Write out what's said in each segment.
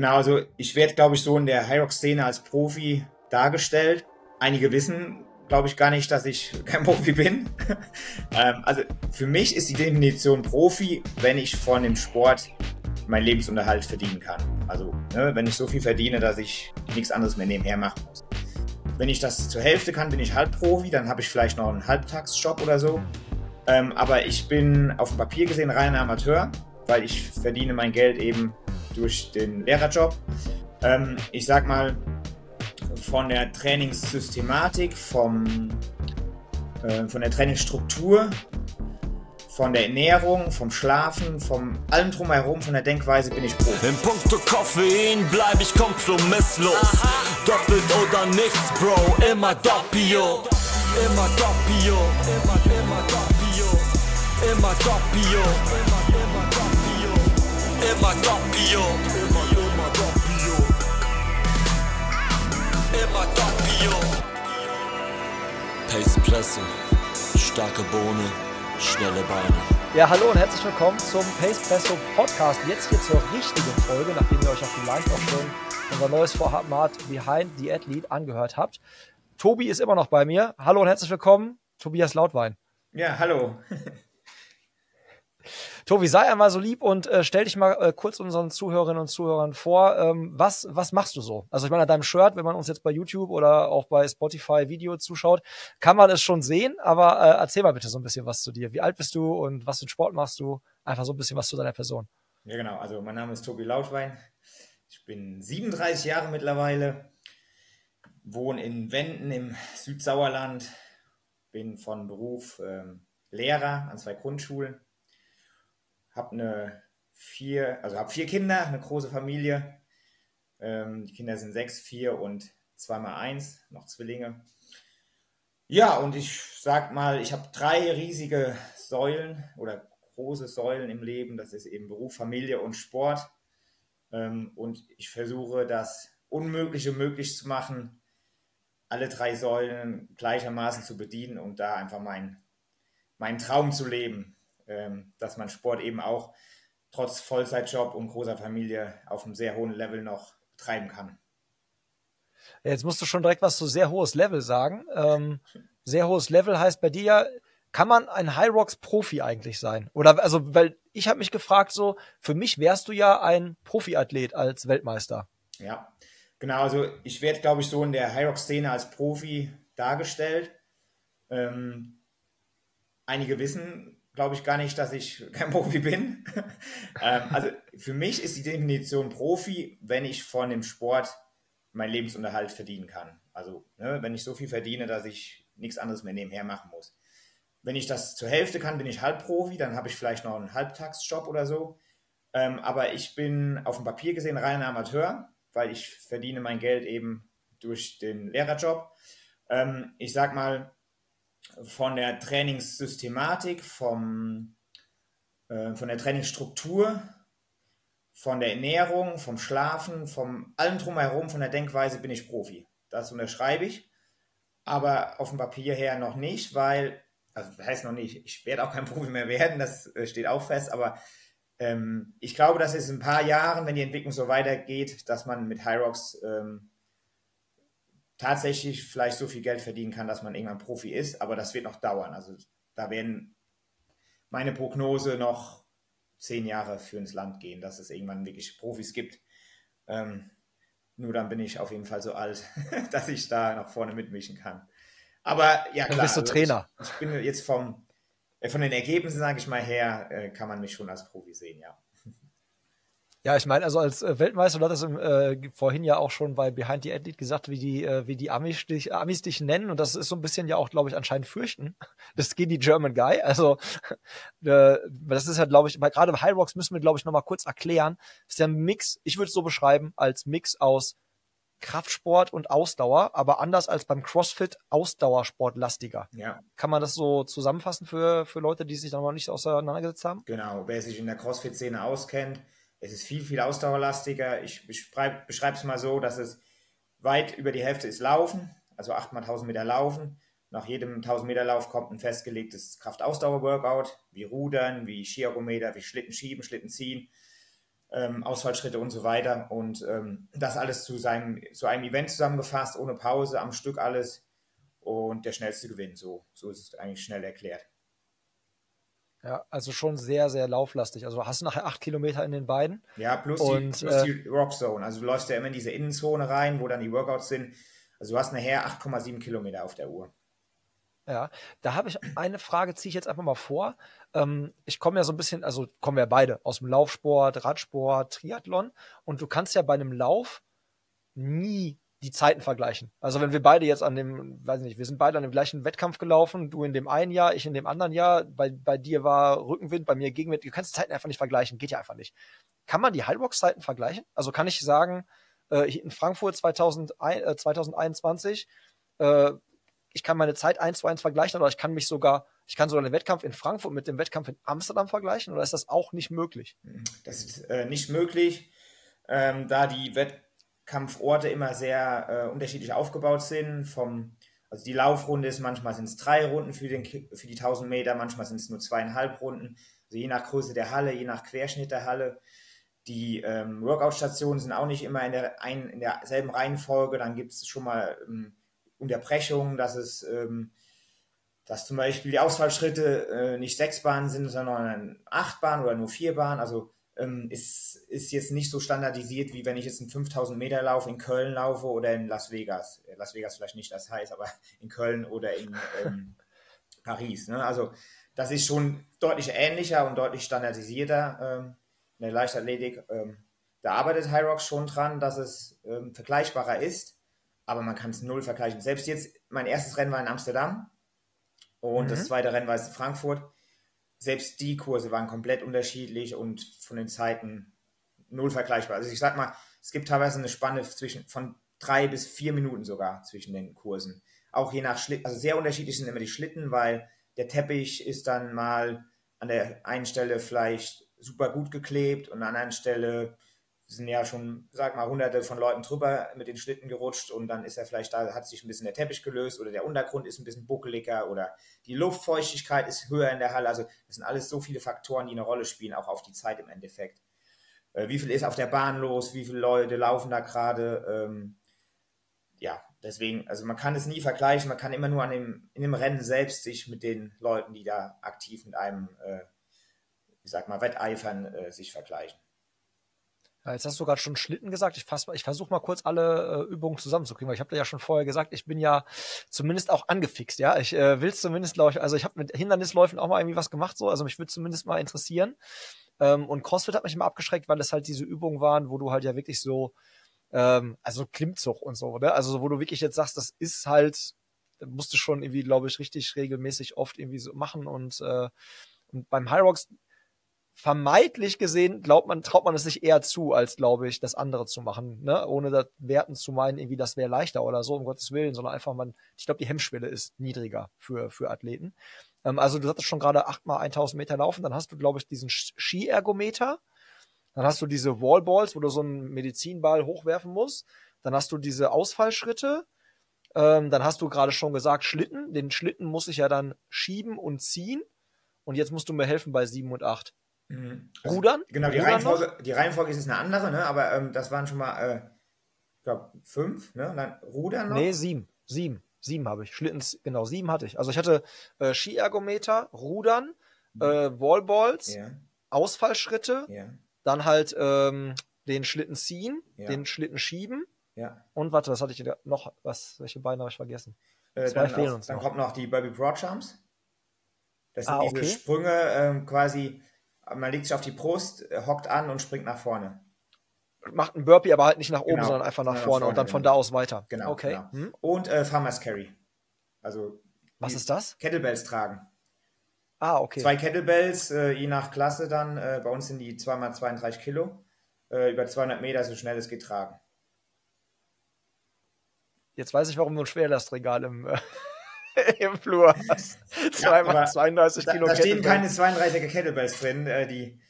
Genau, also ich werde, glaube ich, so in der Hyrox-Szene als Profi dargestellt. Einige wissen, glaube ich, gar nicht, dass ich kein Profi bin. Also für mich ist die Definition Profi, wenn ich von dem Sport meinen Lebensunterhalt verdienen kann. Also wenn ich so viel verdiene, dass ich nichts anderes mehr nebenher machen muss. Wenn ich das zur Hälfte kann, bin ich Halbprofi, dann habe ich vielleicht noch einen Halbtagsjob oder so. Aber ich bin auf dem Papier gesehen reiner Amateur, weil ich verdiene mein Geld eben durch den Lehrerjob. Ich sag mal, von der Trainingssystematik, von der Trainingsstruktur, von der Ernährung, vom Schlafen, vom allem drumherum, von der Denkweise bin ich Profi. In puncto Koffein bleib ich kompromisslos. Aha. Doppelt oder nichts, Bro, immer doppio. Immer doppio, immer doppio. Immer doppio, immer doppio. Immer doppio, immer doppio. Immer doppio. Pacepresso, starke Bohne. Schnelle Beine. Ja, hallo und herzlich willkommen zum Pacepresso Podcast. Jetzt hier zur richtigen Folge, nachdem ihr euch ja vielleicht auch schon unser neues Format Behind the Athlete angehört habt. Tobi ist immer noch bei mir. Hallo und herzlich willkommen, Tobias Lautwein. Ja, hallo. Tobi, sei einmal so lieb und stell dich mal kurz unseren Zuhörerinnen und Zuhörern vor. Was machst du so? Also ich meine, an deinem Shirt, wenn man uns jetzt bei YouTube oder auch bei Spotify Video zuschaut, kann man es schon sehen, aber erzähl mal bitte so ein bisschen was zu dir. Wie alt bist du und was für einen Sport machst du? Einfach so ein bisschen was zu deiner Person. Ja genau, also mein Name ist Tobi Lautwein, ich bin 37 Jahre mittlerweile, wohne in Wenden im Südsauerland, bin von Beruf Lehrer an 2 Grundschulen. Habe 4 Kinder, eine große Familie. Die Kinder sind 6, 4 und 2x1, noch Zwillinge. Ja, und ich sag mal, ich habe 3 riesige Säulen oder große Säulen im Leben. Das ist eben Beruf, Familie und Sport. Und ich versuche, das Unmögliche möglich zu machen, alle 3 Säulen gleichermaßen zu bedienen und da einfach meinen Traum zu leben. Dass man Sport eben auch trotz Vollzeitjob und großer Familie auf einem sehr hohen Level noch betreiben kann. Jetzt musst du schon direkt was zu sehr hohes Level sagen. Sehr hohes Level heißt bei dir ja, kann man ein Hyrox-Profi eigentlich sein? Oder also, weil ich habe mich gefragt so, für mich wärst du ja ein Profiathlet als Weltmeister. Ja, genau. Also ich werde, glaube ich, so in der Hyrox-Szene als Profi dargestellt. Einige wissen, glaube ich, gar nicht, dass ich kein Profi bin. Also für mich ist die Definition Profi, wenn ich von dem Sport meinen Lebensunterhalt verdienen kann. Also wenn ich so viel verdiene, dass ich nichts anderes mehr nebenher machen muss. Wenn ich das zur Hälfte kann, bin ich Halbprofi, dann habe ich vielleicht noch einen Halbtagsjob oder so. Aber ich bin auf dem Papier gesehen reiner Amateur, weil ich verdiene mein Geld eben durch den Lehrerjob. Ich sag mal, von der Trainingssystematik, von der Trainingsstruktur, von der Ernährung, vom Schlafen, vom allem drumherum, von der Denkweise bin ich Profi. Das unterschreibe ich, aber auf dem Papier her noch nicht, weil, also das heißt noch nicht, ich werde auch kein Profi mehr werden, das steht auch fest, aber ich glaube, dass es in ein paar Jahren, wenn die Entwicklung so weitergeht, dass man mit Hyrox tatsächlich vielleicht so viel Geld verdienen kann, dass man irgendwann Profi ist, aber das wird noch dauern. Also da werden meine Prognose noch 10 Jahre für ins Land gehen, dass es irgendwann wirklich Profis gibt. Nur dann bin ich auf jeden Fall so alt, dass ich da noch vorne mitmischen kann. Aber ja klar, bist du also Trainer. Ich bin jetzt von den Ergebnissen, sage ich mal, her, kann man mich schon als Profi sehen, ja. Ja, ich meine, also als Weltmeister, du hattest vorhin ja auch schon bei Behind the Athlete gesagt, wie die Amis dich nennen. Und das ist so ein bisschen ja auch, glaube ich, anscheinend fürchten. Das geht die German Guy. Also das ist ja, glaube ich, gerade bei Hyrox müssen wir, glaube ich, nochmal kurz erklären. Das ist ja ein Mix, ich würde es so beschreiben, als Mix aus Kraftsport und Ausdauer, aber anders als beim CrossFit Ausdauersportlastiger. Ja. Kann man das so zusammenfassen für Leute, die sich da noch nicht auseinandergesetzt haben? Genau, wer sich in der CrossFit-Szene auskennt, es ist viel, viel ausdauerlastiger. Ich beschreibe es mal so, dass es weit über die Hälfte ist Laufen, also 8x1000 Meter Laufen. Nach jedem 1000 Meter Lauf kommt ein festgelegtes Kraftausdauer-Workout, wie Rudern, wie Skirometer, wie Schlitten schieben, Schlitten ziehen. Ausfallschritte und so weiter. Und das alles zu einem Event zusammengefasst, ohne Pause, am Stück alles. Und der Schnellste gewinnt. So ist es eigentlich schnell erklärt. Ja, also schon sehr, sehr lauflastig. Also hast du nachher 8 Kilometer in den beiden. Ja, plus die Rockzone. Also du läufst ja immer in diese Innenzone rein, wo dann die Workouts sind. Also du hast nachher 8,7 Kilometer auf der Uhr. Ja, da habe ich eine Frage, ziehe ich jetzt einfach mal vor. Ich komme ja so ein bisschen, also kommen wir beide aus dem Laufsport, Radsport, Triathlon. Und du kannst ja bei einem Lauf nie die Zeiten vergleichen. Also wenn wir beide jetzt wir sind beide an dem gleichen Wettkampf gelaufen, du in dem einen Jahr, ich in dem anderen Jahr, bei dir war Rückenwind, bei mir Gegenwind, du kannst die Zeiten einfach nicht vergleichen, geht ja einfach nicht. Kann man die Hyrox-Zeiten vergleichen? Also kann ich sagen, in Frankfurt 2021, ich kann meine Zeit 1:1 vergleichen, oder ich kann sogar den Wettkampf in Frankfurt mit dem Wettkampf in Amsterdam vergleichen, oder ist das auch nicht möglich? Das ist nicht möglich, da die Wettkampforte immer sehr unterschiedlich aufgebaut sind. Also die Laufrunde ist, manchmal sind es 3 Runden für die 1000 Meter, manchmal sind es nur 2,5 Runden. Also je nach Größe der Halle, je nach Querschnitt der Halle. Die Workout-Stationen sind auch nicht immer in derselben Reihenfolge. Dann gibt es schon mal Unterbrechungen, dass zum Beispiel die Ausfallschritte nicht 6 Bahnen sind, sondern 8 Bahnen oder nur 4 Bahnen. Also ist jetzt nicht so standardisiert, wie wenn ich jetzt einen 5000-Meter-Lauf in Köln laufe oder in Las Vegas. Las Vegas vielleicht nicht das heißt, aber in Köln oder in Paris. Ne? Also das ist schon deutlich ähnlicher und deutlich standardisierter in der Leichtathletik. Da arbeitet Hyrox schon dran, dass es vergleichbarer ist, aber man kann es null vergleichen. Selbst jetzt, mein erstes Rennen war in Amsterdam und das zweite Rennen war in Frankfurt. Selbst die Kurse waren komplett unterschiedlich und von den Zeiten null vergleichbar. Also ich sag mal, es gibt teilweise eine Spanne von 3 bis 4 Minuten sogar zwischen den Kursen. Auch je nach Schlitten, also sehr unterschiedlich sind immer die Schlitten, weil der Teppich ist dann mal an der einen Stelle vielleicht super gut geklebt und an der anderen Stelle sind ja schon, sag mal, hunderte von Leuten drüber mit den Schlitten gerutscht und dann ist er vielleicht da, hat sich ein bisschen der Teppich gelöst oder der Untergrund ist ein bisschen buckeliger oder die Luftfeuchtigkeit ist höher in der Halle. Also das sind alles so viele Faktoren, die eine Rolle spielen, auch auf die Zeit im Endeffekt. Wie viel ist auf der Bahn los? Wie viele Leute laufen da gerade? Ja, deswegen, also man kann es nie vergleichen, man kann immer nur in dem Rennen selbst sich mit den Leuten, die da aktiv mit einem, Wetteifern sich vergleichen. Jetzt hast du gerade schon Schlitten gesagt. Ich versuche mal kurz alle Übungen zusammenzukriegen, weil ich habe dir ja schon vorher gesagt, ich bin ja zumindest auch angefixt, ja. Ich will zumindest, glaube ich, also ich habe mit Hindernisläufen auch mal irgendwie was gemacht, so. Also mich würde zumindest mal interessieren. Und CrossFit hat mich immer abgeschreckt, weil es halt diese Übungen waren, wo du halt ja wirklich so, also Klimmzug und so, oder? Also wo du wirklich jetzt sagst, das ist halt, musst du schon irgendwie, glaube ich, richtig regelmäßig oft irgendwie so machen. Und beim Hyrox vermeidlich gesehen, traut man es sich eher zu, als, glaube ich, das andere zu machen, ne? Ohne das Werten zu meinen, irgendwie, das wäre leichter oder so, um Gottes Willen, sondern einfach ich glaube, die Hemmschwelle ist niedriger für Athleten. Also du hattest schon gerade 8x1000 Meter laufen, dann hast du, glaube ich, diesen Skiergometer, dann hast du diese Wallballs, wo du so einen Medizinball hochwerfen musst, dann hast du diese Ausfallschritte, dann hast du gerade schon gesagt, Schlitten, den Schlitten muss ich ja dann schieben und ziehen und jetzt musst du mir helfen bei 7 und 8. Also, Rudern? Genau, die Reihenfolge ist jetzt eine andere, ne? Aber das waren schon mal, ich glaube, 5, ne? Dann Rudern noch? Nee, 7. 7 habe ich. Schlittens, genau, 7 hatte ich. Also ich hatte Skiergometer, Rudern, Wallballs, yeah. Ausfallschritte, yeah. Dann halt den Schlitten ziehen, yeah. Den Schlitten schieben, yeah. Und warte, was hatte ich noch? Welche Beine habe ich vergessen? 2 fehlen uns. Dann kommt noch die Burpee Broad Jumps. Das sind diese Sprünge quasi. Man legt sich auf die Brust, hockt an und springt nach vorne. Macht einen Burpee, aber halt nicht nach oben, genau, sondern einfach nach vorne und dann von da aus weiter. Genau. Okay. Genau. Hm? Und Farmer's Carry. Also was ist das? Kettlebells tragen. Okay. 2 Kettlebells, je nach Klasse dann. Bei uns sind die 2x32 Kilo. Über 200 Meter, so schnell es geht, tragen. Jetzt weiß ich, warum so ein Schwerlastregal im Flur. 2x32 Kilo. Da stehen keine 32er Kettlebells drin, die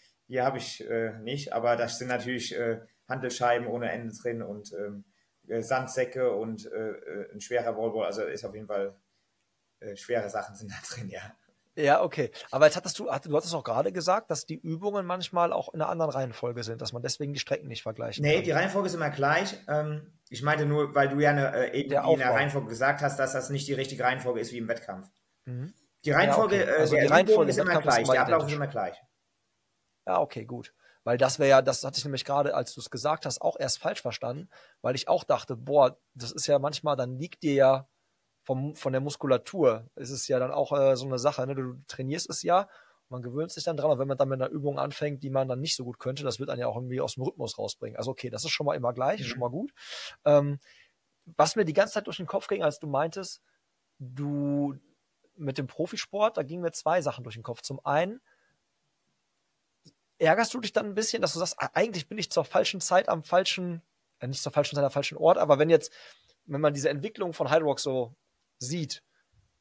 habe ich nicht, aber da sind natürlich Hantelscheiben ohne Ende drin und Sandsäcke und ein schwerer Wallball, also ist auf jeden Fall schwere Sachen sind da drin, ja. Ja, okay. Aber jetzt hattest du hattest auch gerade gesagt, dass die Übungen manchmal auch in einer anderen Reihenfolge sind, dass man deswegen die Strecken nicht vergleicht. Nee, kann. Die Reihenfolge ist immer gleich. Ich meinte nur, weil du ja in der Reihenfolge gesagt hast, dass das nicht die richtige Reihenfolge ist wie im Wettkampf. Mhm. Die Reihenfolge, ja, okay. Also die Reihenfolge ist immer gleich, der Ablauf ist immer gleich. Ja, okay, gut. Weil das wäre ja, das hatte ich nämlich gerade, als du es gesagt hast, auch erst falsch verstanden, weil ich auch dachte, boah, das ist ja manchmal, dann liegt dir ja von der Muskulatur, ist es ja dann auch so eine Sache, ne? Du trainierst es ja, man gewöhnt sich dann dran, und wenn man dann mit einer Übung anfängt, die man dann nicht so gut könnte, das wird dann ja auch irgendwie aus dem Rhythmus rausbringen. Also okay, das ist schon mal immer gleich, ist schon mal gut. Was mir die ganze Zeit durch den Kopf ging, als du meintest, du mit dem Profisport, da gingen mir zwei Sachen durch den Kopf. Zum einen, ärgerst du dich dann ein bisschen, dass du sagst, eigentlich bin ich zur falschen Zeit am falschen, nicht zur falschen Zeit am falschen Ort, aber wenn man diese Entwicklung von Hyrox so sieht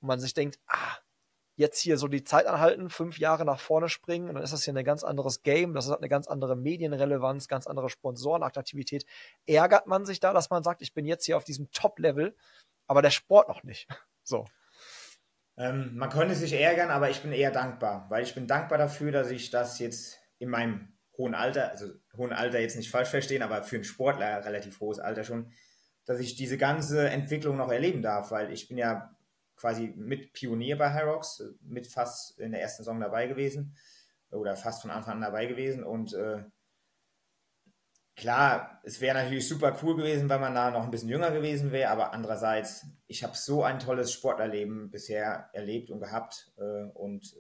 und man sich denkt, jetzt hier so die Zeit anhalten, 5 Jahre nach vorne springen, und dann ist das hier ein ganz anderes Game, das hat eine ganz andere Medienrelevanz, ganz andere Sponsorenattraktivität. Ärgert man sich da, dass man sagt, ich bin jetzt hier auf diesem Top-Level, aber der Sport noch nicht? So. Man könnte sich ärgern, aber ich bin eher dankbar, weil ich bin dankbar dafür, dass ich das jetzt in meinem hohen Alter, also hohen Alter jetzt nicht falsch verstehen, aber für einen Sportler relativ hohes Alter schon, dass ich diese ganze Entwicklung noch erleben darf, weil ich bin ja quasi mit Pionier bei Hyrox, mit fast in der ersten Saison dabei gewesen oder fast von Anfang an dabei gewesen, und klar, es wäre natürlich super cool gewesen, wenn man da noch ein bisschen jünger gewesen wäre, aber andererseits, ich habe so ein tolles Sportlerleben bisher erlebt und gehabt, und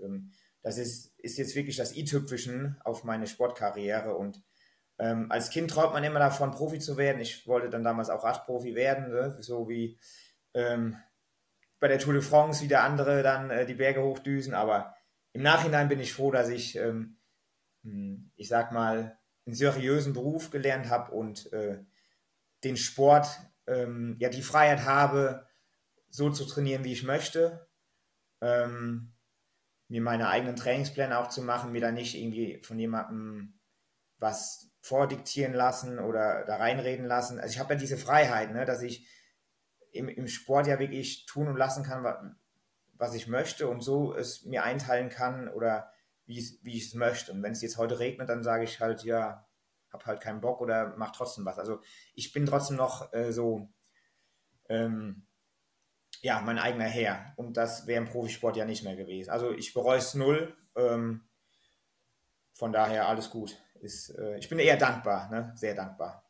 das ist jetzt wirklich das i-Tüpfelchen auf meine Sportkarriere, und als Kind träumt man immer davon, Profi zu werden. Ich wollte dann damals auch Radprofi werden, ne? So wie bei der Tour de France, wie der andere dann die Berge hochdüsen. Aber im Nachhinein bin ich froh, dass ich, ich sag mal, einen seriösen Beruf gelernt habe und den Sport, ja, die Freiheit habe, so zu trainieren, wie ich möchte. Mir meine eigenen Trainingspläne auch zu machen, mir da nicht irgendwie von jemandem was vordiktieren lassen oder da reinreden lassen. Also ich habe ja diese Freiheit, ne, dass ich im Sport ja wirklich tun und lassen kann, was ich möchte, und so es mir einteilen kann oder wie ich es möchte. Und wenn es jetzt heute regnet, dann sage ich halt, ja, habe halt keinen Bock oder mach trotzdem was. Also ich bin trotzdem noch ja, mein eigener Herr. Und das wäre im Profisport ja nicht mehr gewesen. Also ich bereue es null. Von daher alles gut. Ich bin eher dankbar, ne? Sehr dankbar.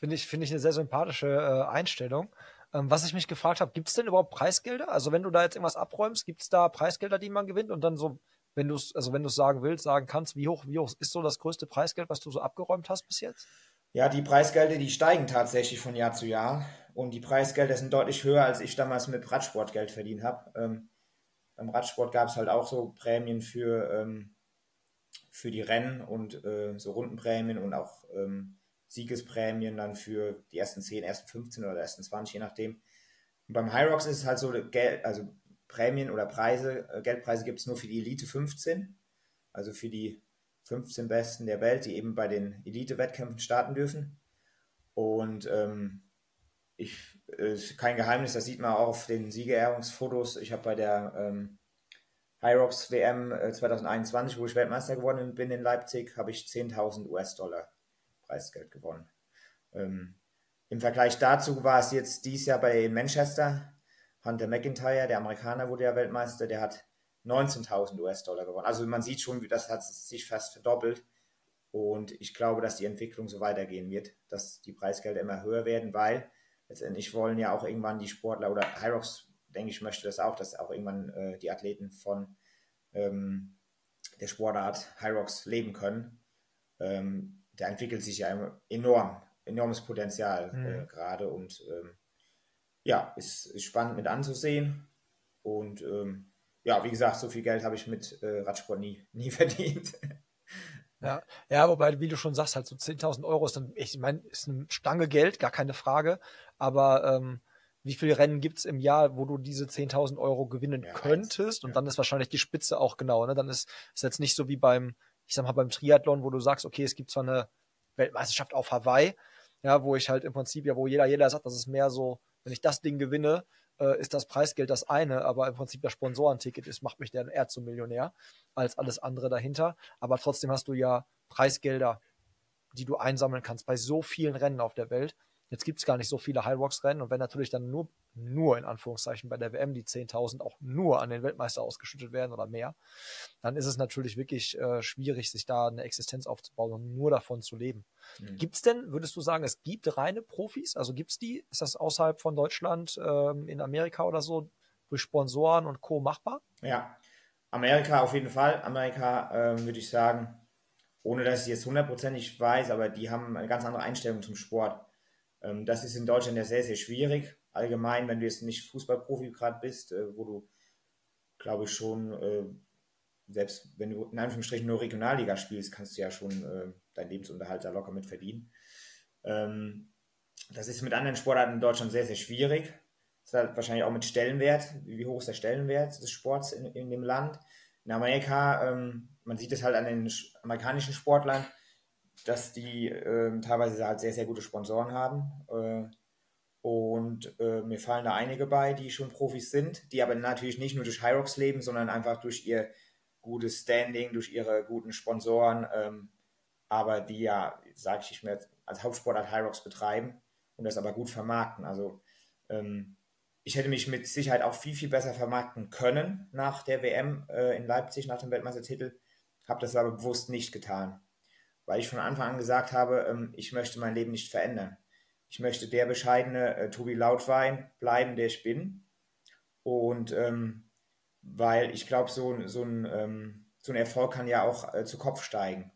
Finde ich eine sehr sympathische Einstellung. Was ich mich gefragt habe, gibt es denn überhaupt Preisgelder? Also wenn du da jetzt irgendwas abräumst, gibt es da Preisgelder, die man gewinnt? Und dann so, wenn du es sagen willst, sagen kannst, wie hoch ist so das größte Preisgeld, was du so abgeräumt hast bis jetzt? Ja, die Preisgelder, die steigen tatsächlich von Jahr zu Jahr. Und die Preisgelder sind deutlich höher, als ich damals mit Radsportgeld verdient habe. Beim Radsport gab es halt auch so Prämien für die Rennen und so Rundenprämien und auch Siegesprämien dann für die ersten 10, ersten 15 oder ersten 20, je nachdem. Und beim Hyrox ist es halt so, also Prämien oder Preise, Geldpreise gibt es nur für die Elite 15, also für die 15 Besten der Welt, die eben bei den Elite-Wettkämpfen starten dürfen. Und ist kein Geheimnis, das sieht man auch auf den Siegerehrungsfotos. Ich habe bei der Hyrox WM 2021, wo ich Weltmeister geworden bin in Leipzig, habe ich $10,000 Preisgeld gewonnen. Im Vergleich dazu war es jetzt dieses Jahr bei Manchester. Hunter McIntyre, der Amerikaner, wurde ja Weltmeister, der hat $19,000 gewonnen. Also man sieht schon, das hat sich fast verdoppelt. Und ich glaube, dass die Entwicklung so weitergehen wird, dass die Preisgelder immer höher werden, weil letztendlich wollen ja auch irgendwann die Sportler oder Hyrox, denke ich, möchte das auch, dass auch irgendwann die Athleten von der Sportart Hyrox leben können. Da entwickelt sich ja enormes Potenzial gerade, und ja, ist spannend mit anzusehen, und ja, wie gesagt, so viel Geld habe ich mit Radsport nie verdient. Ja, wobei, wie du schon sagst, halt so €10.000 ist dann, ich meine, ist eine Stange Geld, gar keine Frage, aber wie viele Rennen gibt es im Jahr, wo du diese €10.000 gewinnen könntest? Und dann ist wahrscheinlich die Spitze auch genau. Ne? Dann ist jetzt nicht so wie beim Triathlon, wo du sagst, okay, es gibt zwar eine Weltmeisterschaft auf Hawaii, ja, wo ich halt im Prinzip, ja, wo jeder sagt, das ist mehr so, wenn ich das Ding gewinne, ist das Preisgeld das eine, aber im Prinzip das Sponsorenticket ist, macht mich dann eher zum Millionär als alles andere dahinter. Aber trotzdem hast du ja Preisgelder, die du einsammeln kannst bei so vielen Rennen auf der Welt. Jetzt gibt es gar nicht so viele Hyrox-Rennen und wenn natürlich dann nur in Anführungszeichen bei der WM die 10.000 auch nur an den Weltmeister ausgeschüttet werden oder mehr, dann ist es natürlich wirklich schwierig, sich da eine Existenz aufzubauen und nur davon zu leben. Mhm. Gibt es denn, würdest du sagen, es gibt reine Profis? Also gibt es die? Ist das außerhalb von Deutschland, in Amerika oder so, durch Sponsoren und Co. machbar? Ja, Amerika auf jeden Fall. Amerika würde ich sagen, ohne dass ich jetzt hundertprozentig weiß, aber die haben eine ganz andere Einstellung zum Sport. Das ist in Deutschland ja sehr, sehr schwierig. Allgemein, wenn du jetzt nicht Fußballprofi gerade bist, wo du, glaube ich, schon, selbst wenn du in Anführungsstrichen nur Regionalliga spielst, kannst du ja schon deinen Lebensunterhalt da locker mit verdienen. Das ist mit anderen Sportarten in Deutschland sehr, sehr schwierig. Das hat halt wahrscheinlich auch mit Stellenwert, wie hoch ist der Stellenwert des Sports in dem Land. In Amerika, man sieht es halt an den amerikanischen Sportlern, dass die teilweise halt sehr, sehr gute Sponsoren haben. Und mir fallen da einige bei, die schon Profis sind, die aber natürlich nicht nur durch Hyrox leben, sondern einfach durch ihr gutes Standing, durch ihre guten Sponsoren, aber die ja, sage ich mir jetzt, als Hauptsportart Hyrox betreiben und das aber gut vermarkten. Also ich hätte mich mit Sicherheit auch viel, viel besser vermarkten können nach der WM in Leipzig, nach dem Weltmeistertitel, habe das aber bewusst nicht getan. Weil ich von Anfang an gesagt habe, ich möchte mein Leben nicht verändern. Ich möchte der bescheidene Tobi Lautwein bleiben, der ich bin. Und weil ich glaube, so ein Erfolg kann ja auch zu Kopf steigen.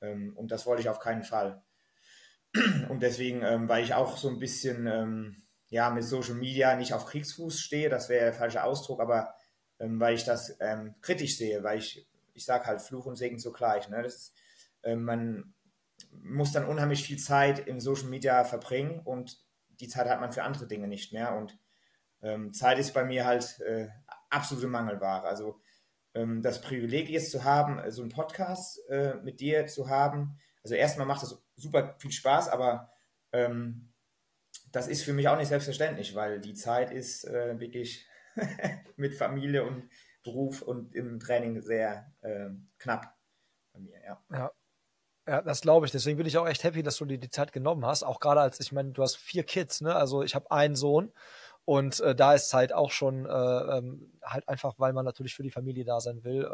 Und das wollte ich auf keinen Fall. Und deswegen, weil ich auch so ein bisschen mit Social Media nicht auf Kriegsfuß stehe, das wäre der falsche Ausdruck, aber weil ich das kritisch sehe, weil ich sage halt Fluch und Segen zugleich. Ne? Das ist, man muss dann unheimlich viel Zeit im Social Media verbringen und die Zeit hat man für andere Dinge nicht mehr und Zeit ist bei mir halt absolute Mangelware. Also das Privileg jetzt zu haben, so einen Podcast mit dir zu haben, also erstmal macht das super viel Spaß, aber das ist für mich auch nicht selbstverständlich, weil die Zeit ist wirklich mit Familie und Beruf und im Training sehr knapp bei mir, ja. Ja, das glaube ich. Deswegen bin ich auch echt happy, dass du dir die Zeit genommen hast. Auch gerade als, ich meine, du hast 4 Kids, ne? Also ich habe einen Sohn und da ist Zeit auch schon halt einfach, weil man natürlich für die Familie da sein will,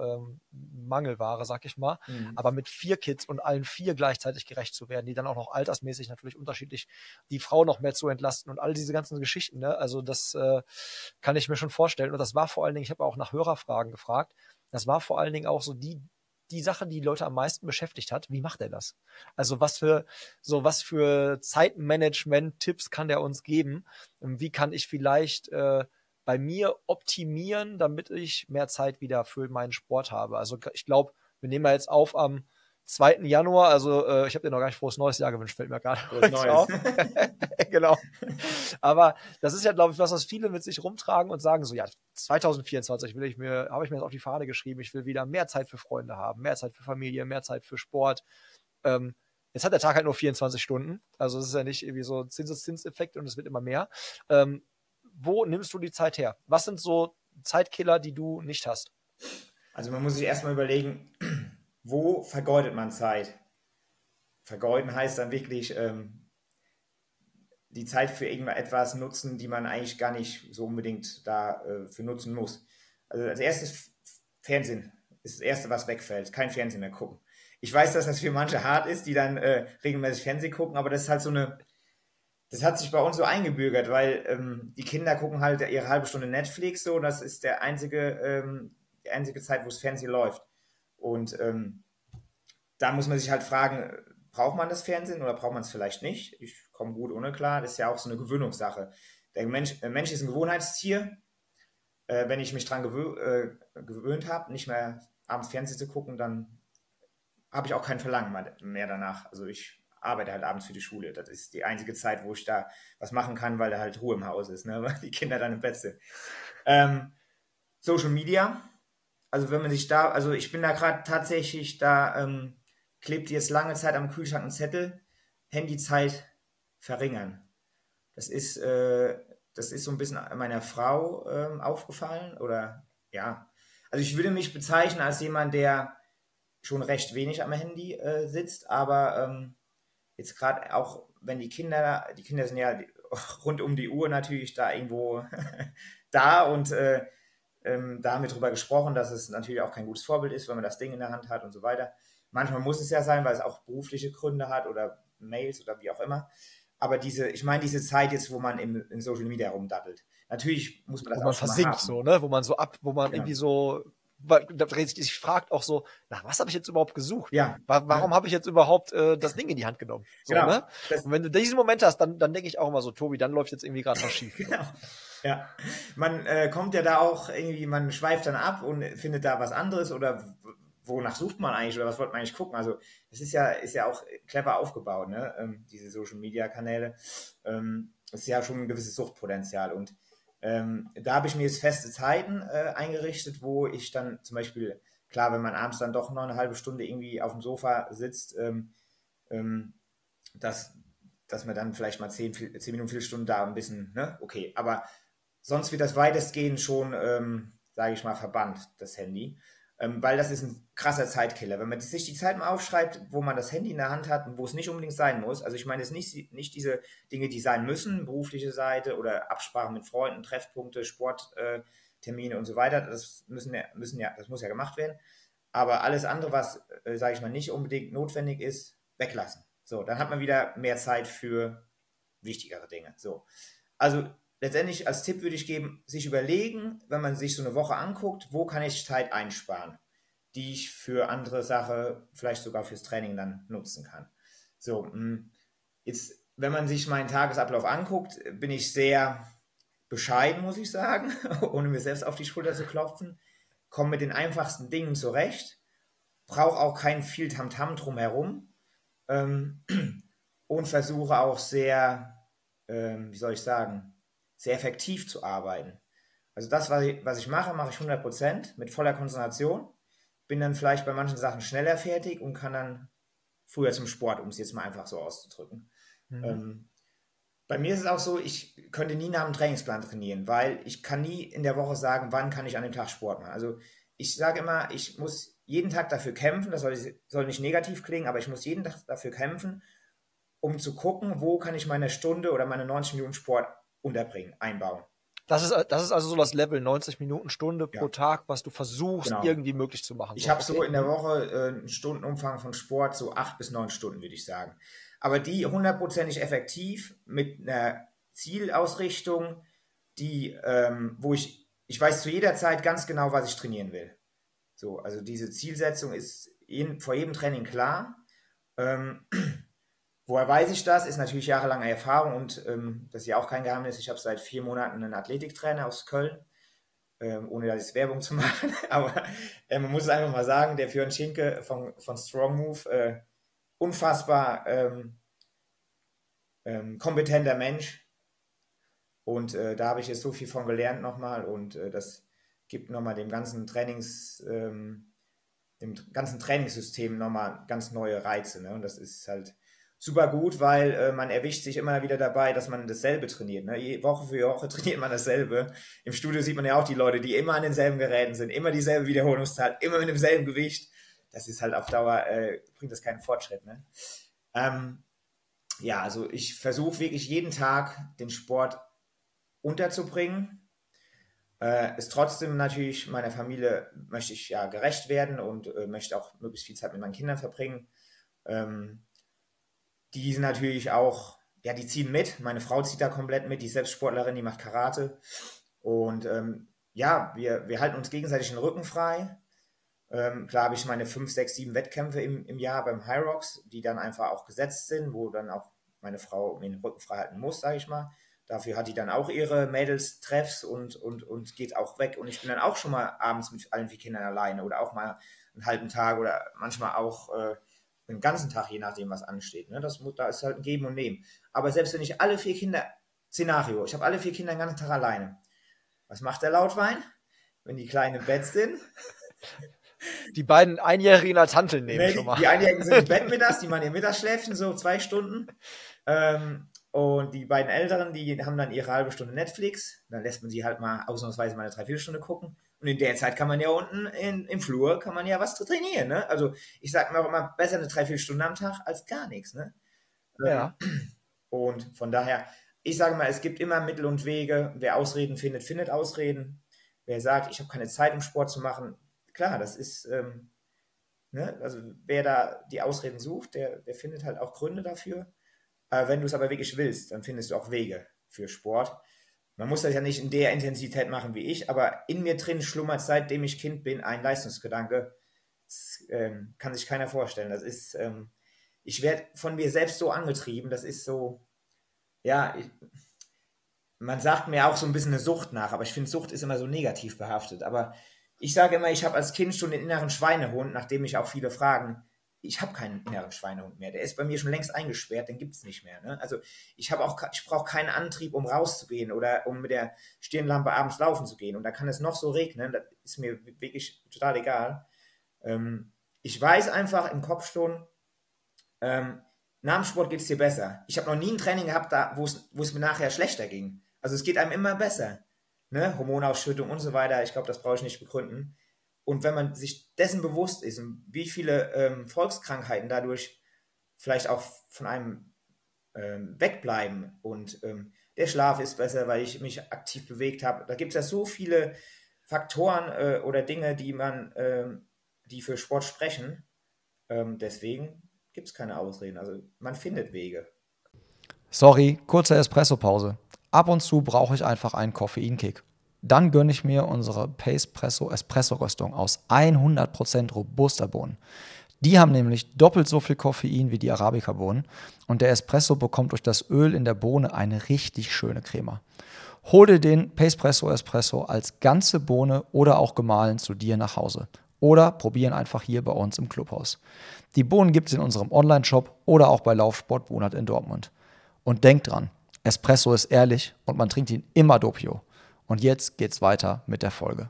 Mangelware, sag ich mal. Mhm. Aber mit 4 Kids und allen 4 gleichzeitig gerecht zu werden, die dann auch noch altersmäßig natürlich unterschiedlich, die Frau noch mehr zu entlasten und all diese ganzen Geschichten, ne? Also das kann ich mir schon vorstellen. Und das war vor allen Dingen, ich habe auch nach Hörerfragen gefragt, das war vor allen Dingen auch so die Sache, die Leute am meisten beschäftigt hat, wie macht er das? Also was für Zeitmanagement-Tipps kann der uns geben? Wie kann ich vielleicht bei mir optimieren, damit ich mehr Zeit wieder für meinen Sport habe? Also ich glaube, wir nehmen ja jetzt auf am 2. Januar, also ich habe dir noch gar nicht frohes neues Jahr gewünscht, fällt mir gerade auf. Genau. Aber das ist ja, glaube ich, was viele mit sich rumtragen und sagen so, ja, 2024 habe ich mir jetzt auf die Fahne geschrieben, ich will wieder mehr Zeit für Freunde haben, mehr Zeit für Familie, mehr Zeit für Sport. Jetzt hat der Tag halt nur 24 Stunden, also es ist ja nicht irgendwie so ein Zinseszinseffekt und es wird immer mehr. Wo nimmst du die Zeit her? Was sind so Zeitkiller, die du nicht hast? Also man muss sich erstmal überlegen, wo vergeudet man Zeit? Vergeuden heißt dann wirklich die Zeit für irgendetwas nutzen, die man eigentlich gar nicht so unbedingt da für nutzen muss. Also als erstes Fernsehen ist das Erste, was wegfällt. Kein Fernsehen mehr gucken. Ich weiß, dass das für manche hart ist, die dann regelmäßig Fernsehen gucken, aber das ist halt das hat sich bei uns so eingebürgert, weil die Kinder gucken halt ihre halbe Stunde Netflix so, und das ist die einzige Zeit, wo das Fernsehen läuft. Und da muss man sich halt fragen, braucht man das Fernsehen oder braucht man es vielleicht nicht? Ich komme gut ohne klar, das ist ja auch so eine Gewöhnungssache. Der Mensch ist ein Gewohnheitstier. Wenn ich mich daran gewöhnt habe, nicht mehr abends Fernsehen zu gucken, dann habe ich auch kein Verlangen mehr danach. Also ich arbeite halt abends für die Schule. Das ist die einzige Zeit, wo ich da was machen kann, weil da halt Ruhe im Haus ist, ne? Weil die Kinder dann im Bett sind. Social Media. Also wenn man sich da, also ich bin da gerade tatsächlich, da klebt jetzt lange Zeit am Kühlschrank ein Zettel, Handyzeit verringern. Das ist Das ist so ein bisschen meiner Frau aufgefallen oder ja. Also ich würde mich bezeichnen als jemand, der schon recht wenig am Handy sitzt, aber jetzt gerade auch, wenn die Kinder sind ja rund um die Uhr natürlich da irgendwo da und da haben wir drüber gesprochen, dass es natürlich auch kein gutes Vorbild ist, wenn man das Ding in der Hand hat und so weiter. Manchmal muss es ja sein, weil es auch berufliche Gründe hat oder Mails oder wie auch immer. Aber diese Zeit jetzt, wo man in Social Media rumdattelt. Natürlich muss man das wo auch man versinkt haben. So, ne? Wo man so ab, wo man genau. irgendwie so, ich fragt auch so, nach was habe ich jetzt überhaupt gesucht? Ja. Warum habe ich jetzt überhaupt das Ding in die Hand genommen? So, genau. Ne? Und wenn du diesen Moment hast, dann denke ich auch immer so, Tobi, dann läuft jetzt irgendwie gerade was schief. Genau. Ja. Man kommt ja da auch irgendwie, man schweift dann ab und findet da was anderes oder wonach sucht man eigentlich oder was wollte man eigentlich gucken? Also das ist ja auch clever aufgebaut, ne? Diese Social-Media-Kanäle. Das ist ja schon ein gewisses Suchtpotenzial. Und da habe ich mir jetzt feste Zeiten eingerichtet, wo ich dann zum Beispiel, klar, wenn man abends dann doch noch eine halbe Stunde irgendwie auf dem Sofa sitzt, dass man dann vielleicht mal 10 Minuten, 4 Stunden da ein bisschen, ne? Okay, aber sonst wird das weitestgehend schon, sage ich mal, verbannt, das Handy. Weil das ist ein krasser Zeitkiller. Wenn man sich die Zeit mal aufschreibt, wo man das Handy in der Hand hat und wo es nicht unbedingt sein muss, also ich meine jetzt nicht diese Dinge, die sein müssen, berufliche Seite oder Absprachen mit Freunden, Treffpunkte, Sporttermine und so weiter, das muss ja gemacht werden. Aber alles andere, was, sage ich mal, nicht unbedingt notwendig ist, weglassen. So, dann hat man wieder mehr Zeit für wichtigere Dinge. So, also letztendlich als Tipp würde ich geben, sich überlegen, wenn man sich so eine Woche anguckt, wo kann ich Zeit einsparen, die ich für andere Sachen, vielleicht sogar fürs Training dann nutzen kann. So, jetzt, wenn man sich meinen Tagesablauf anguckt, bin ich sehr bescheiden, muss ich sagen, ohne mir selbst auf die Schulter zu klopfen, komme mit den einfachsten Dingen zurecht, brauche auch kein viel Tamtam drumherum und versuche auch sehr, sehr effektiv zu arbeiten. Also das, was ich mache, mache ich 100% mit voller Konzentration, bin dann vielleicht bei manchen Sachen schneller fertig und kann dann früher zum Sport, um es jetzt mal einfach so auszudrücken. Mhm. Bei mir ist es auch so, ich könnte nie nach dem Trainingsplan trainieren, weil ich kann nie in der Woche sagen, wann kann ich an dem Tag Sport machen. Also ich sage immer, ich muss jeden Tag dafür kämpfen, das soll nicht negativ klingen, aber ich muss jeden Tag dafür kämpfen, um zu gucken, wo kann ich meine Stunde oder meine 90 Minuten Sport unterbringen, einbauen. Das ist also so das Level, 90 Minuten, Stunde pro Tag, was du versuchst, irgendwie möglich zu machen. Ich habe so in der Woche einen Stundenumfang von Sport, so 8 bis 9 Stunden, würde ich sagen. Aber die 100%ig effektiv mit einer Zielausrichtung, die, wo ich weiß zu jeder Zeit ganz genau, was ich trainieren will. So, also diese Zielsetzung ist vor jedem Training klar. Woher weiß ich das? Ist natürlich jahrelange Erfahrung und das ist ja auch kein Geheimnis. Ich habe seit 4 Monaten einen Athletiktrainer aus Köln, ohne da jetzt Werbung zu machen, aber man muss es einfach mal sagen, der Fjörn Schinke von Strong Move, unfassbar kompetenter Mensch und da habe ich jetzt so viel von gelernt nochmal und das gibt nochmal dem ganzen Trainingssystem nochmal ganz neue Reize, ne? Und das ist halt super gut, weil man erwischt sich immer wieder dabei, dass man dasselbe trainiert. Ne? Woche für Woche trainiert man dasselbe. Im Studio sieht man ja auch die Leute, die immer an denselben Geräten sind, immer dieselbe Wiederholungszahl, immer mit demselben Gewicht. Das ist halt auf Dauer, bringt das keinen Fortschritt. Ne? Ja, also ich versuche wirklich jeden Tag den Sport unterzubringen. Ist trotzdem natürlich meiner Familie, möchte ich ja gerecht werden und möchte auch möglichst viel Zeit mit meinen Kindern verbringen. Die sind natürlich auch, ja, die ziehen mit. Meine Frau zieht da komplett mit, die ist selbst Sportlerin, die macht Karate. Und ja, wir halten uns gegenseitig den Rücken frei. Klar habe ich meine 5, 6, 7 Wettkämpfe im Jahr beim Hyrox, die dann einfach auch gesetzt sind, wo dann auch meine Frau mir den Rücken frei halten muss, sage ich mal. Dafür hat die dann auch ihre Mädels-Treffs und geht auch weg. Und ich bin dann auch schon mal abends mit allen 4 Kindern alleine oder auch mal einen halben Tag oder manchmal auch den ganzen Tag, je nachdem, was ansteht. Ne? Da ist halt ein Geben und Nehmen. Aber selbst wenn ich alle 4 Kinder, Szenario, ich habe alle 4 Kinder den ganzen Tag alleine. Was macht der Lautwein, wenn die Kleinen im Bett sind? Die beiden Einjährigen als Hantel nehmen schon mal. Die Einjährigen sind im Bett mittags, die machen ihr Mittagsschläfchen, so 2 Stunden. Und die beiden Älteren, die haben dann ihre halbe Stunde Netflix. Dann lässt man sie halt mal ausnahmsweise mal eine 3/4 Stunde gucken. Und in der Zeit kann man ja unten im Flur, kann man ja was trainieren. Ne? Also ich sage mir auch immer, besser eine 3/4 Stunde am Tag als gar nichts. Ne? Ja. Und von daher, ich sage mal, es gibt immer Mittel und Wege. Wer Ausreden findet, findet Ausreden. Wer sagt, ich habe keine Zeit, um Sport zu machen, klar, das ist... Also wer da die Ausreden sucht, der findet halt auch Gründe dafür. Wenn du es aber wirklich willst, dann findest du auch Wege für Sport. Man muss das ja nicht in der Intensität machen wie ich, aber in mir drin schlummert, seitdem ich Kind bin, ein Leistungsgedanke. Das kann sich keiner vorstellen. Das ist, ich werde von mir selbst so angetrieben, das ist so, ja, man sagt mir auch so ein bisschen eine Sucht nach, aber ich finde, Sucht ist immer so negativ behaftet, aber ich sage immer, ich habe als Kind schon den inneren Schweinehund, nachdem mich auch viele fragen, ich habe keinen inneren Schweinehund mehr. Der ist bei mir schon längst eingesperrt, den gibt es nicht mehr. Ne? Also ich brauche keinen Antrieb, um rauszugehen oder um mit der Stirnlampe abends laufen zu gehen. Und da kann es noch so regnen, das ist mir wirklich total egal. Ich weiß einfach im Kopf schon, nach dem Sport geht es dir besser. Ich habe noch nie ein Training gehabt, wo es mir nachher schlechter ging. Also es geht einem immer besser. Ne? Hormonausschüttung und so weiter, ich glaube, das brauche ich nicht begründen. Und wenn man sich dessen bewusst ist und wie viele Volkskrankheiten dadurch vielleicht auch von einem wegbleiben und der Schlaf ist besser, weil ich mich aktiv bewegt habe, da gibt es ja so viele Faktoren oder Dinge, die für Sport sprechen. Deswegen gibt es keine Ausreden, also man findet Wege. Sorry, kurze Espressopause. Ab und zu brauche ich einfach einen Koffeinkick. Dann gönne ich mir unsere Pacepresso Espresso-Röstung aus 100% robuster Bohnen. Die haben nämlich doppelt so viel Koffein wie die Arabica-Bohnen und der Espresso bekommt durch das Öl in der Bohne eine richtig schöne Crema. Hol dir den Pacepresso Espresso als ganze Bohne oder auch gemahlen zu dir nach Hause. Oder probieren einfach hier bei uns im Clubhaus. Die Bohnen gibt es in unserem Online-Shop oder auch bei Laufsport Bohnert in Dortmund. Und denk dran, Espresso ist ehrlich und man trinkt ihn immer doppio. Und jetzt geht's weiter mit der Folge.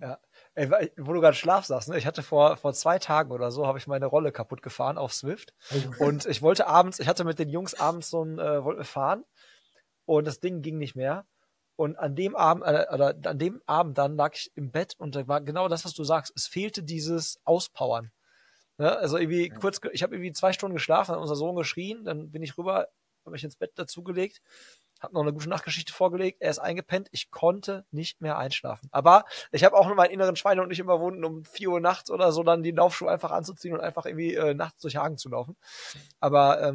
Ja, ey, wo du gerade Schlaf sagst, ne? Ich hatte vor 2 Tagen oder so, habe ich meine Rolle kaputt gefahren auf Swift. Und ich hatte mit den Jungs abends wollten wir fahren und das Ding ging nicht mehr. Und an dem Abend dann lag ich im Bett und da war genau das, was du sagst. Es fehlte dieses Auspowern. Ne? Also irgendwie kurz, ich habe irgendwie 2 Stunden geschlafen, hat unser Sohn geschrien, dann bin ich rüber, habe mich ins Bett dazugelegt, habe noch eine gute Nachtgeschichte vorgelegt, er ist eingepennt, ich konnte nicht mehr einschlafen. Aber ich habe auch nur meinen inneren Schweinehund nicht überwunden, um 4 Uhr nachts oder so dann die Laufschuhe einfach anzuziehen und einfach irgendwie nachts durch Hagen zu laufen. Aber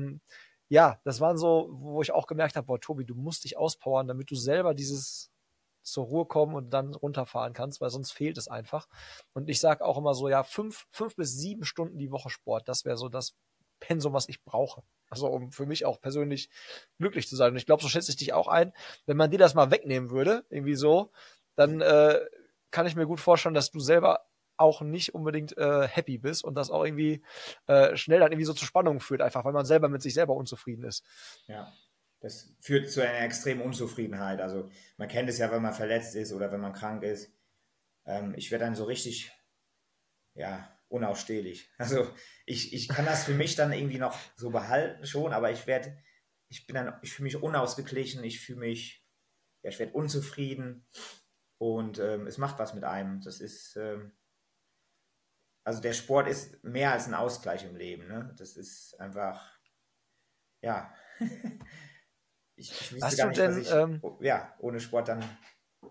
ja, das waren so, wo ich auch gemerkt habe, boah, Tobi, du musst dich auspowern, damit du selber dieses zur Ruhe kommen und dann runterfahren kannst, weil sonst fehlt es einfach. Und ich sage auch immer so, ja, 5 bis 7 Stunden die Woche Sport, das wäre so das Pensum, was ich brauche. Also um für mich auch persönlich glücklich zu sein. Und ich glaube, so schätze ich dich auch ein. Wenn man dir das mal wegnehmen würde, irgendwie so, dann kann ich mir gut vorstellen, dass du selber auch nicht unbedingt happy bist und das auch irgendwie schnell dann irgendwie so zu Spannungen führt, einfach weil man selber mit sich selber unzufrieden ist. Ja, das führt zu einer extremen Unzufriedenheit. Also man kennt es ja, wenn man verletzt ist oder wenn man krank ist. Ich werde dann so richtig, ja, unausstehlich. Also ich kann das für mich dann irgendwie noch so behalten schon, aber ich fühle mich unausgeglichen, ich werde unzufrieden und es macht was mit einem. Das ist, also der Sport ist mehr als ein Ausgleich im Leben, ne? Das ist einfach, ja. Ich wüsste gar nicht, was ich ohne Sport dann,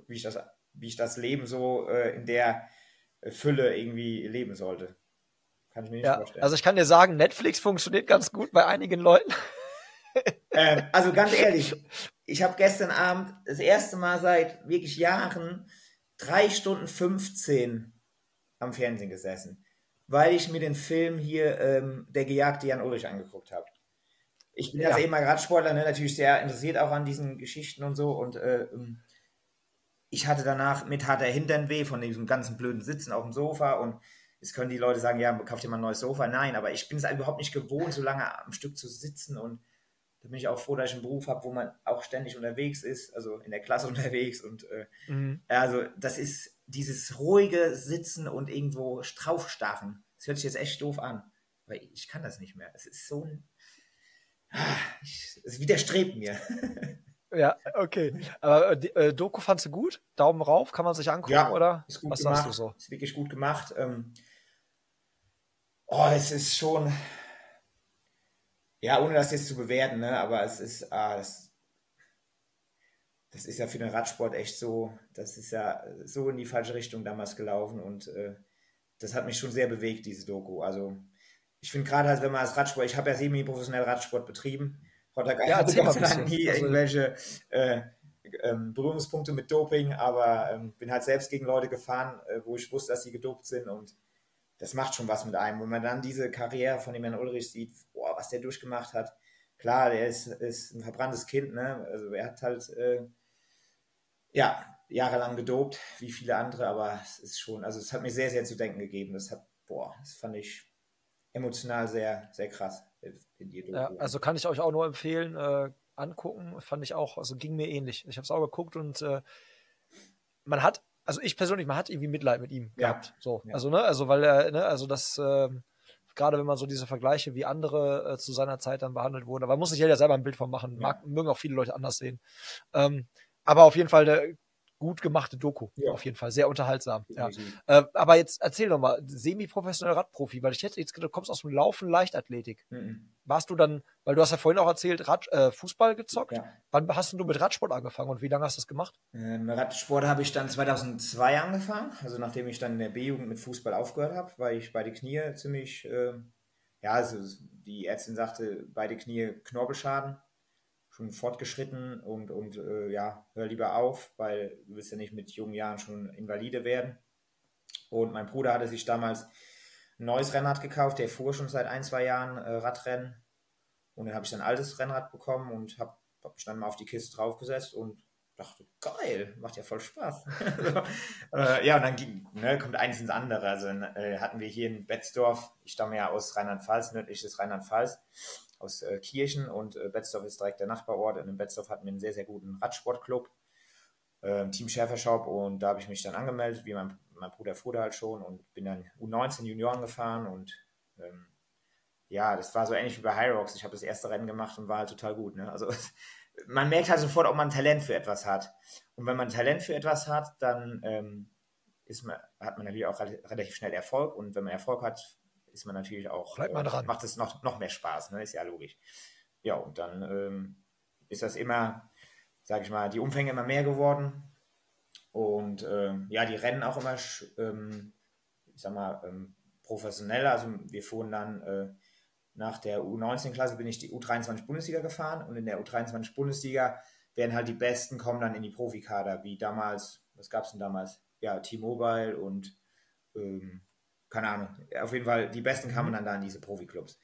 wie ich das Leben so in der Fülle irgendwie leben sollte. Kann ich mir nicht vorstellen. Also ich kann dir sagen, Netflix funktioniert ganz gut bei einigen Leuten. Also ganz ehrlich, ich habe gestern Abend das erste Mal seit wirklich Jahren 3:15 am Fernsehen gesessen, weil ich mir den Film hier Der gejagte Jan Ullrich angeguckt habe. Ich bin eben mal Radsportler, ne? Natürlich sehr interessiert auch an diesen Geschichten und so und ich hatte danach mit harter Hintern weh von diesem ganzen blöden Sitzen auf dem Sofa und jetzt können die Leute sagen, ja, kauft ihr mal ein neues Sofa? Nein, aber ich bin es überhaupt nicht gewohnt, so lange am Stück zu sitzen und da bin ich auch froh, dass ich einen Beruf habe, wo man auch ständig unterwegs ist, also in der Klasse unterwegs und also das ist dieses ruhige Sitzen und irgendwo draufstarren. Das hört sich jetzt echt doof an, weil ich kann das nicht mehr. Es ist so ein Es widerstrebt mir. Ja, okay. Aber die Doku fandst du gut? Daumen rauf, kann man sich angucken? Ja, oder? Ist gut was gemacht. Sagst du so? Ist wirklich gut gemacht. Es ist schon, ja, ohne das jetzt zu bewerten, ne? Aber es ist, das ist ja für den Radsport echt so, das ist ja so in die falsche Richtung damals gelaufen und das hat mich schon sehr bewegt, diese Doku. Also ich finde gerade halt, wenn man als Radsport, ich habe ja semi-professionell Radsport betrieben, irgendwelche Berührungspunkte mit Doping, aber bin halt selbst gegen Leute gefahren, wo ich wusste, dass sie gedopt sind und das macht schon was mit einem. Wenn man dann diese Karriere von dem Jan Ullrich sieht, boah, was der durchgemacht hat, klar, der ist ein verbranntes Kind, ne? Also er hat halt jahrelang gedopt, wie viele andere, aber es ist schon, also es hat mir sehr, sehr zu denken gegeben. Das fand ich emotional sehr, sehr krass. Ja, also kann ich euch auch nur empfehlen, angucken, fand ich auch, also ging mir ähnlich. Ich habe es auch geguckt und man hat irgendwie Mitleid mit ihm gehabt. So. Ja. Also, ne, also weil er, ne, also das, gerade wenn man so diese Vergleiche wie andere zu seiner Zeit dann behandelt wurden, aber man muss sich ja selber ein Bild von machen, mögen auch viele Leute anders sehen. Aber auf jeden Fall eine gut gemachte Doku, auf jeden Fall, sehr unterhaltsam. Ja. Aber jetzt erzähl doch mal, semi-professioneller Radprofi, weil ich hätte jetzt gedacht, du kommst aus dem Laufen Leichtathletik. Warst du dann, weil du hast ja vorhin auch erzählt, Fußball gezockt. Ja. Wann hast du mit Radsport angefangen und wie lange hast du das gemacht? Radsport habe ich dann 2002 angefangen, also nachdem ich dann in der B-Jugend mit Fußball aufgehört habe, weil ich beide Knie ziemlich, also die Ärztin sagte, beide Knie Knorpelschaden, schon fortgeschritten und hör lieber auf, weil du willst ja nicht mit jungen Jahren schon Invalide werden. Und mein Bruder hatte sich damals ein neues Rennrad gekauft, der fuhr schon seit 1-2 Jahren Radrennen und dann habe ich dann ein altes Rennrad bekommen und habe mich dann mal auf die Kiste draufgesetzt und dachte, geil, macht ja voll Spaß. Und dann kommt eins ins andere, also hatten wir hier in Betzdorf, ich stamme ja aus Rheinland-Pfalz, nördliches Rheinland-Pfalz, aus Kirchen und Betzdorf ist direkt der Nachbarort und in Betzdorf hatten wir einen sehr, sehr guten Radsportclub, Team Schäfershop und da habe ich mich dann angemeldet, wie mein Bruder fuhr da halt schon und bin dann U19 Junioren gefahren und das war so ähnlich wie bei Hyrox. Ich habe das erste Rennen gemacht und war halt total gut. Ne? Also man merkt halt sofort, ob man Talent für etwas hat. Und wenn man Talent für etwas hat, dann hat man natürlich auch relativ schnell Erfolg und wenn man Erfolg hat, ist man natürlich auch, macht es noch mehr Spaß, ne? Ist ja logisch. Ja, und dann ist das immer, sag ich mal, die Umfänge immer mehr geworden und die Rennen auch immer, professioneller. Also wir fuhren dann nach der U19-Klasse bin ich die U23-Bundesliga gefahren und in der U23-Bundesliga werden halt die Besten kommen dann in die Profikader, wie damals, was gab es denn damals? Ja, T-Mobile und keine Ahnung, auf jeden Fall, die Besten kamen dann da in diese Profiklubs.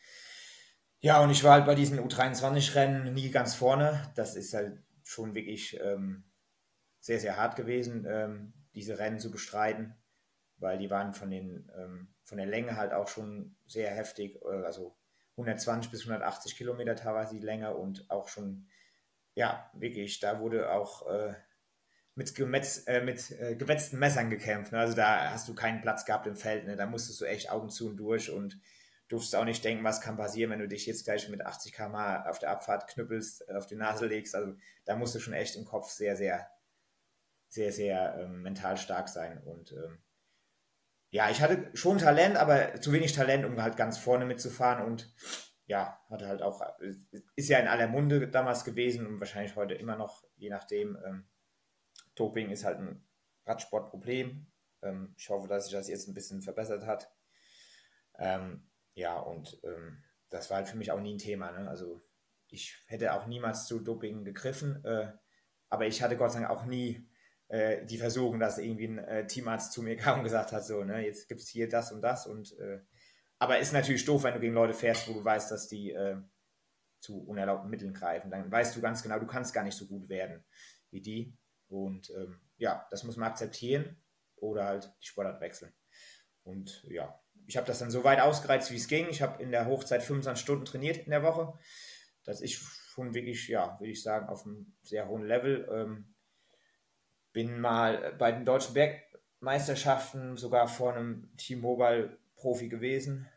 Ja, und ich war halt bei diesen U23-Rennen nie ganz vorne. Das ist halt schon wirklich sehr, sehr hart gewesen, diese Rennen zu bestreiten, weil die waren von der Länge halt auch schon sehr heftig, also 120 bis 180 Kilometer teilweise die Länge und auch schon, ja, wirklich, da wurde auch mit gewetzten Messern gekämpft. Ne? Also da hast du keinen Platz gehabt im Feld. Ne? Da musstest du echt Augen zu und durch und durfst auch nicht denken, was kann passieren, wenn du dich jetzt gleich mit 80 km/h auf der Abfahrt knüppelst, auf die Nase legst. Also da musst du schon echt im Kopf sehr, sehr, sehr, sehr, sehr mental stark sein. Und ich hatte schon Talent, aber zu wenig Talent, um halt ganz vorne mitzufahren und ja, hatte halt auch, ist ja in aller Munde damals gewesen und wahrscheinlich heute immer noch, je nachdem, Doping ist halt ein Radsportproblem. Ich hoffe, dass sich das jetzt ein bisschen verbessert hat. Das war halt für mich auch nie ein Thema. Ne? Also ich hätte auch niemals zu Doping gegriffen, aber ich hatte Gott sei Dank auch nie die Versuchung, dass irgendwie ein Teamarzt zu mir kam und gesagt hat, so, ne, jetzt gibt es hier das und das. Und aber ist natürlich doof, wenn du gegen Leute fährst, wo du weißt, dass die zu unerlaubten Mitteln greifen. Dann weißt du ganz genau, du kannst gar nicht so gut werden wie die. Und das muss man akzeptieren oder halt die Sportart wechseln. Und ja, ich habe das dann so weit ausgereizt, wie es ging. Ich habe in der Hochzeit 25 Stunden trainiert in der Woche. Das ist schon wirklich, würde ich sagen, auf einem sehr hohen Level. Bin mal bei den deutschen Bergmeisterschaften sogar vor einem T-Mobile-Profi gewesen.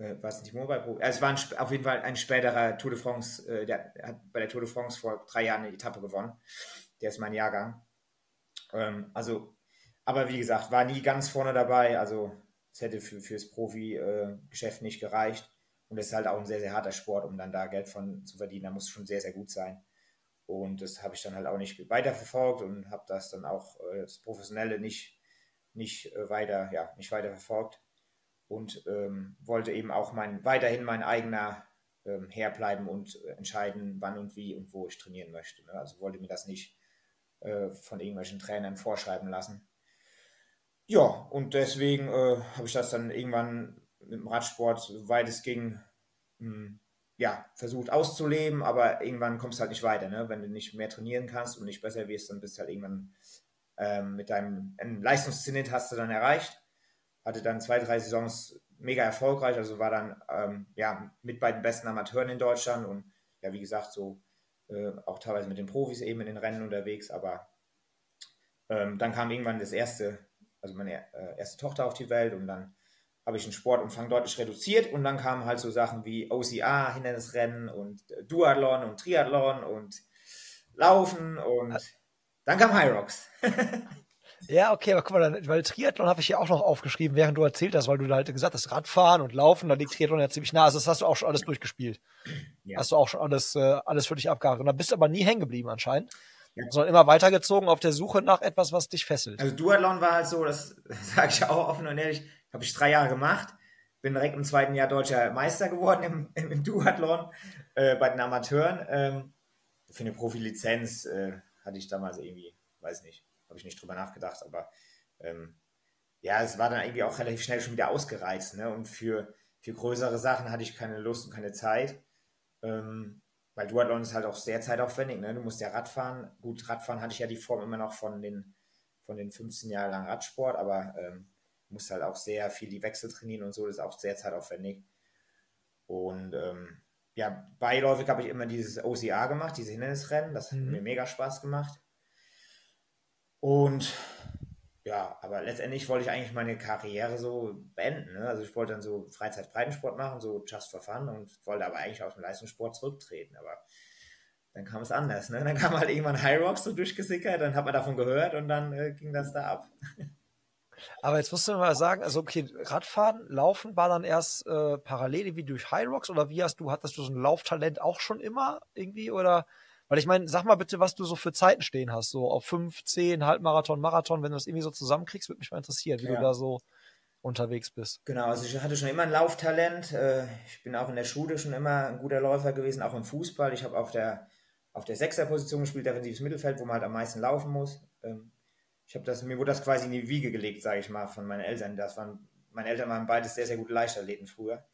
war es nicht Mobile Pro? Also es war auf jeden Fall ein späterer Tour de France, der hat bei der Tour de France vor 3 Jahren eine Etappe gewonnen. Der ist mein Jahrgang. Also, aber wie gesagt, war nie ganz vorne dabei, also es hätte fürs Profi-Geschäft nicht gereicht. Und das ist halt auch ein sehr, sehr harter Sport, um dann da Geld von zu verdienen. Da muss es schon sehr, sehr gut sein. Und das habe ich dann halt auch nicht weiterverfolgt und habe das dann auch, das Professionelle, nicht weiterverfolgt. Und wollte eben auch weiterhin mein eigener Herr bleiben und entscheiden, wann und wie und wo ich trainieren möchte. Ne? Also wollte mir das nicht von irgendwelchen Trainern vorschreiben lassen. Ja, und deswegen habe ich das dann irgendwann mit dem Radsport, soweit es ging, versucht auszuleben, aber irgendwann kommst du halt nicht weiter, ne? Wenn du nicht mehr trainieren kannst und nicht besser wirst, dann bist du halt irgendwann mit deinem Leistungszenit hast du dann erreicht. Hatte dann 2, 3 Saisons mega erfolgreich, also war dann mit bei den besten Amateuren in Deutschland und ja, wie gesagt, so auch teilweise mit den Profis eben in den Rennen unterwegs, aber dann kam irgendwann meine erste Tochter auf die Welt und dann habe ich den Sportumfang deutlich reduziert und dann kamen halt so Sachen wie OCR, Hindernisrennen und Duathlon und Triathlon und Laufen und dann kam Hyrox. Ja, okay, aber guck mal, weil Triathlon habe ich ja auch noch aufgeschrieben, während du erzählt hast, weil du da halt gesagt hast, Radfahren und Laufen, da liegt Triathlon ja ziemlich nah. Also das hast du auch schon alles durchgespielt. Ja. Hast du auch schon alles für dich abgehakt. Und da bist du aber nie hängen geblieben anscheinend. Ja. Sondern immer weitergezogen auf der Suche nach etwas, was dich fesselt. Also Duathlon war halt so, das sage ich auch offen und ehrlich, habe ich 3 Jahre gemacht, bin direkt im 2. Jahr deutscher Meister geworden im Duathlon bei den Amateuren. Für eine Profilizenz hatte ich damals irgendwie, weiß nicht, habe ich nicht drüber nachgedacht, aber es war dann irgendwie auch relativ schnell schon wieder ausgereizt, ne? Und für größere Sachen hatte ich keine Lust und keine Zeit, weil Duathlon ist halt auch sehr zeitaufwendig, ne? Du musst ja Radfahren, gut, Radfahren hatte ich ja die Form immer noch von den 15 Jahren lang Radsport, aber musst halt auch sehr viel die Wechsel trainieren und so, das ist auch sehr zeitaufwendig. Und beiläufig habe ich immer dieses OCR gemacht, diese Hindernisrennen, das hat mir mega Spaß gemacht. Und ja, aber letztendlich wollte ich eigentlich meine Karriere so beenden, ne? Also ich wollte dann so Freizeit-Breitensport machen, so just for fun und wollte aber eigentlich aus dem Leistungssport zurücktreten, aber dann kam es anders, ne? Dann kam halt irgendwann Hyrox so durchgesickert, dann hat man davon gehört und dann ging das da ab. Aber jetzt musst du mir mal sagen, also okay, Radfahren, Laufen war dann erst parallel wie durch Hyrox oder hattest du so ein Lauftalent auch schon immer irgendwie oder? Weil ich meine, sag mal bitte, was du so für Zeiten stehen hast, so auf 5, 10, Halbmarathon, Marathon, wenn du das irgendwie so zusammenkriegst, würde mich mal interessieren, wie du da so unterwegs bist. Genau, also ich hatte schon immer ein Lauftalent, ich bin auch in der Schule schon immer ein guter Läufer gewesen, auch im Fußball, ich habe auf der 6er-Position gespielt, defensives Mittelfeld, wo man halt am meisten laufen muss. Mir wurde das quasi in die Wiege gelegt, sage ich mal, von meinen Eltern. Meine Eltern waren beides sehr, sehr gute Leichtathleten früher.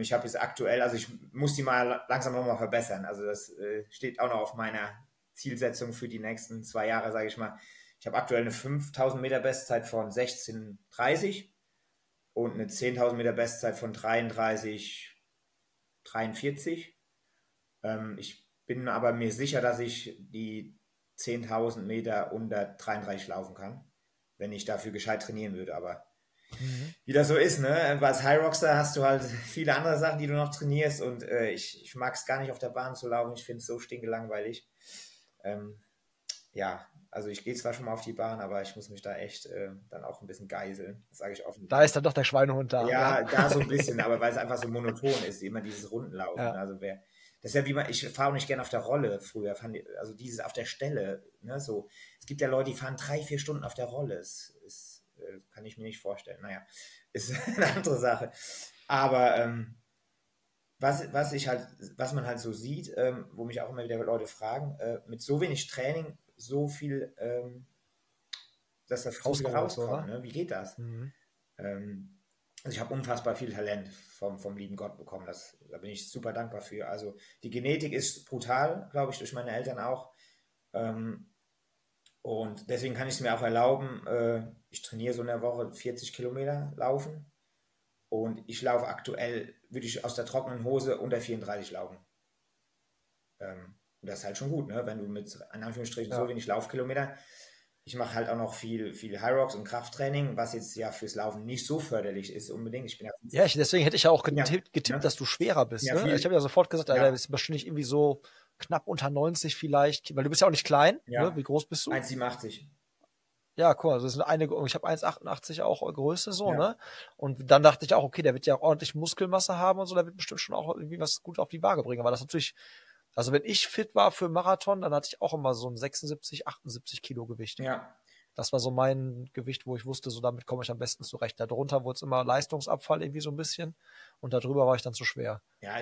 Ich habe jetzt aktuell, also ich muss die mal langsam nochmal verbessern. Also das steht auch noch auf meiner Zielsetzung für die nächsten 2 Jahre, sage ich mal. Ich habe aktuell eine 5.000 Meter Bestzeit von 16,30 und eine 10.000 Meter Bestzeit von 33,43. Ich bin aber mir sicher, dass ich die 10.000 Meter unter 33 laufen kann, wenn ich dafür gescheit trainieren würde, aber wie das so ist, ne? Als Hyroxer hast du halt viele andere Sachen, die du noch trainierst und ich mag es gar nicht auf der Bahn zu laufen, ich finde es so stinkelangweilig. Also ich gehe zwar schon mal auf die Bahn, aber ich muss mich da echt dann auch ein bisschen geiseln, das sage ich offen. Da ist dann doch der Schweinehund da. Ja, da so ein bisschen, aber weil es einfach so monoton ist, immer dieses Rundenlaufen. Ja. Also das ist ja wie ich fahre auch nicht gerne auf der Rolle früher, also dieses auf der Stelle, ne? So, es gibt ja Leute, die fahren 3-4 Stunden auf der Rolle, kann ich mir nicht vorstellen. Naja, ist eine andere Sache. Aber was man halt so sieht, wo mich auch immer wieder Leute fragen, mit so wenig Training, so viel, dass das rauskommt. Ne? Wie geht das? Also ich habe unfassbar viel Talent vom lieben Gott bekommen. Da bin ich super dankbar für. Also die Genetik ist brutal, glaube ich, durch meine Eltern auch. Und deswegen kann ich es mir auch erlauben, ich trainiere so in der Woche 40 Kilometer laufen und ich laufe aktuell, würde ich aus der trockenen Hose unter 34 laufen. Und das ist halt schon gut, ne? Wenn du mit, in Anführungsstrichen, so wenig Laufkilometer Ich mache halt auch noch viel Hyrox und Krafttraining, was jetzt ja fürs Laufen nicht so förderlich ist unbedingt. Deswegen hätte ich ja auch getippt, dass du schwerer bist. Ja, ne? Ich habe ja sofort gesagt, Alter, bist wahrscheinlich irgendwie so knapp unter 90 vielleicht, weil du bist ja auch nicht klein. Ja. Ne? Wie groß bist du? 1,87. Ja, guck mal, ich habe 1,88 auch Größe so, ne? Und dann dachte ich auch, okay, der wird ja auch ordentlich Muskelmasse haben und so, der wird bestimmt schon auch irgendwie was gut auf die Waage bringen. Aber das natürlich... Also wenn ich fit war für Marathon, dann hatte ich auch immer so ein 76, 78 Kilo Gewicht. Ja. Das war so mein Gewicht, wo ich wusste, so damit komme ich am besten zurecht. Darunter wurde es immer Leistungsabfall irgendwie so ein bisschen und darüber war ich dann zu schwer. Ja,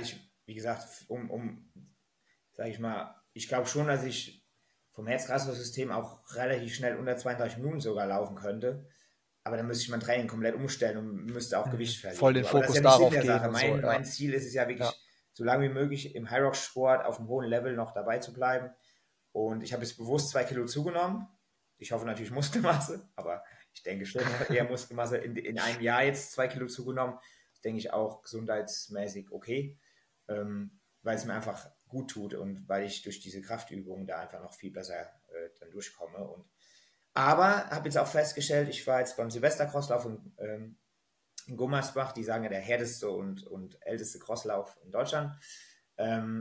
ich glaube schon, dass ich vom Herz-Kreislauf-System auch relativ schnell unter 32 Minuten sogar laufen könnte. Aber dann müsste ich mein Training komplett umstellen und müsste auch Gewicht verlieren. Voll den Fokus darauf geben. Mein Ziel ist es ja wirklich... Ja. So lange wie möglich im Hyrox-Sport auf einem hohen Level noch dabei zu bleiben. Und ich habe jetzt bewusst 2 Kilo zugenommen. Ich hoffe natürlich Muskelmasse, aber ich denke schon eher Muskelmasse. In einem Jahr jetzt 2 Kilo zugenommen. Das denke ich auch gesundheitsmäßig okay, weil es mir einfach gut tut und weil ich durch diese Kraftübungen da einfach noch viel besser dann durchkomme. Aber habe jetzt auch festgestellt, ich war jetzt beim Silvester-Crosslauf in Gummersbach, die sagen ja der härteste und älteste Crosslauf in Deutschland.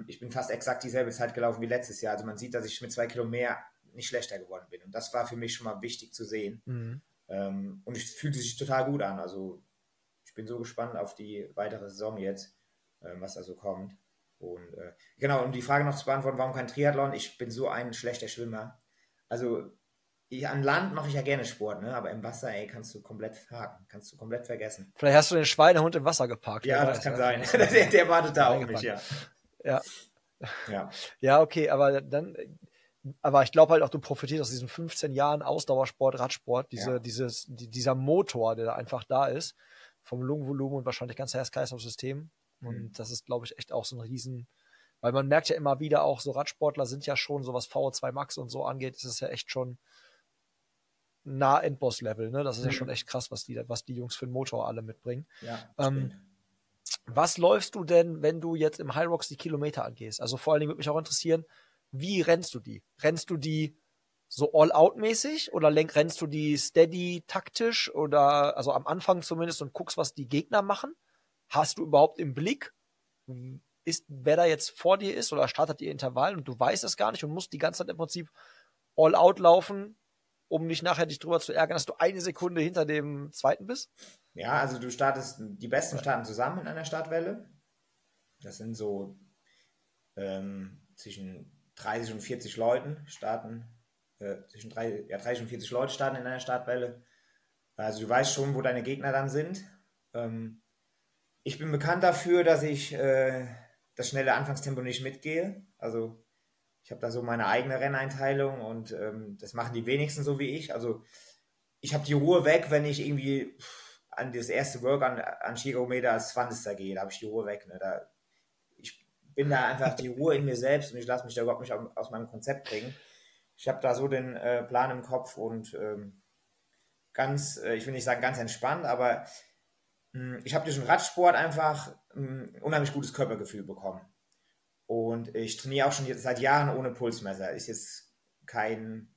Ich bin fast exakt dieselbe Zeit gelaufen wie letztes Jahr. Also man sieht, dass ich mit 2 Kilo mehr nicht schlechter geworden bin. Und das war für mich schon mal wichtig zu sehen. Mhm. Und es fühlt sich total gut an. Also ich bin so gespannt auf die weitere Saison jetzt, was da so kommt. Und um die Frage noch zu beantworten, warum kein Triathlon? Ich bin so ein schlechter Schwimmer. Also an Land mache ich ja gerne Sport, ne? Aber im Wasser, kannst du komplett parken, kannst du komplett vergessen. Vielleicht hast du den Schweinehund im Wasser geparkt. Ja, das kann sein. Der wartet da auch nicht, Ja, okay, aber dann... Aber ich glaube halt auch, du profitierst aus diesen 15 Jahren Ausdauersport, Radsport, dieser Motor, der da einfach da ist, vom Lungenvolumen und wahrscheinlich ganz Herz-Kreislauf-System. Und das ist, glaube ich, echt auch so ein riesen... Weil man merkt ja immer wieder auch, so Radsportler sind ja schon, so was VO2 Max und so angeht, ist es ja echt schon... nah Endboss-Level, ne? Das ist ja schon echt krass, was die Jungs für den Motor alle mitbringen. Ja, was läufst du denn, wenn du jetzt im Hyrox die Kilometer angehst? Also vor allen Dingen würde mich auch interessieren, wie rennst du die? Rennst du die so all-out-mäßig oder rennst du die steady taktisch oder also am Anfang zumindest und guckst, was die Gegner machen? Hast du überhaupt im Blick, wer da jetzt vor dir ist oder startet ihr Intervall und du weißt es gar nicht und musst die ganze Zeit im Prinzip all-out laufen, um nicht nachher dich drüber zu ärgern, dass du 1 Sekunde hinter dem zweiten bist? Ja, also du startest, die Besten starten zusammen in einer Startwelle. Das sind so zwischen 30 und 40 Leuten starten. 30 und 40 Leute starten in einer Startwelle. Also du weißt schon, wo deine Gegner dann sind. Ich bin bekannt dafür, dass ich das schnelle Anfangstempo nicht mitgehe. Also ich habe da so meine eigene Renneinteilung und das machen die wenigsten so wie ich. Also ich habe die Ruhe weg, wenn ich irgendwie an das erste Work an Kilometer als 20. gehe. Da habe ich die Ruhe weg. Ne? Ich bin da einfach die Ruhe in mir selbst und ich lasse mich da überhaupt nicht aus meinem Konzept bringen. Ich habe da so den Plan im Kopf und ich will nicht sagen ganz entspannt, aber ich habe durch den Radsport einfach ein unheimlich gutes Körpergefühl bekommen. Und ich trainiere auch schon jetzt seit Jahren ohne Pulsmesser. Ist jetzt kein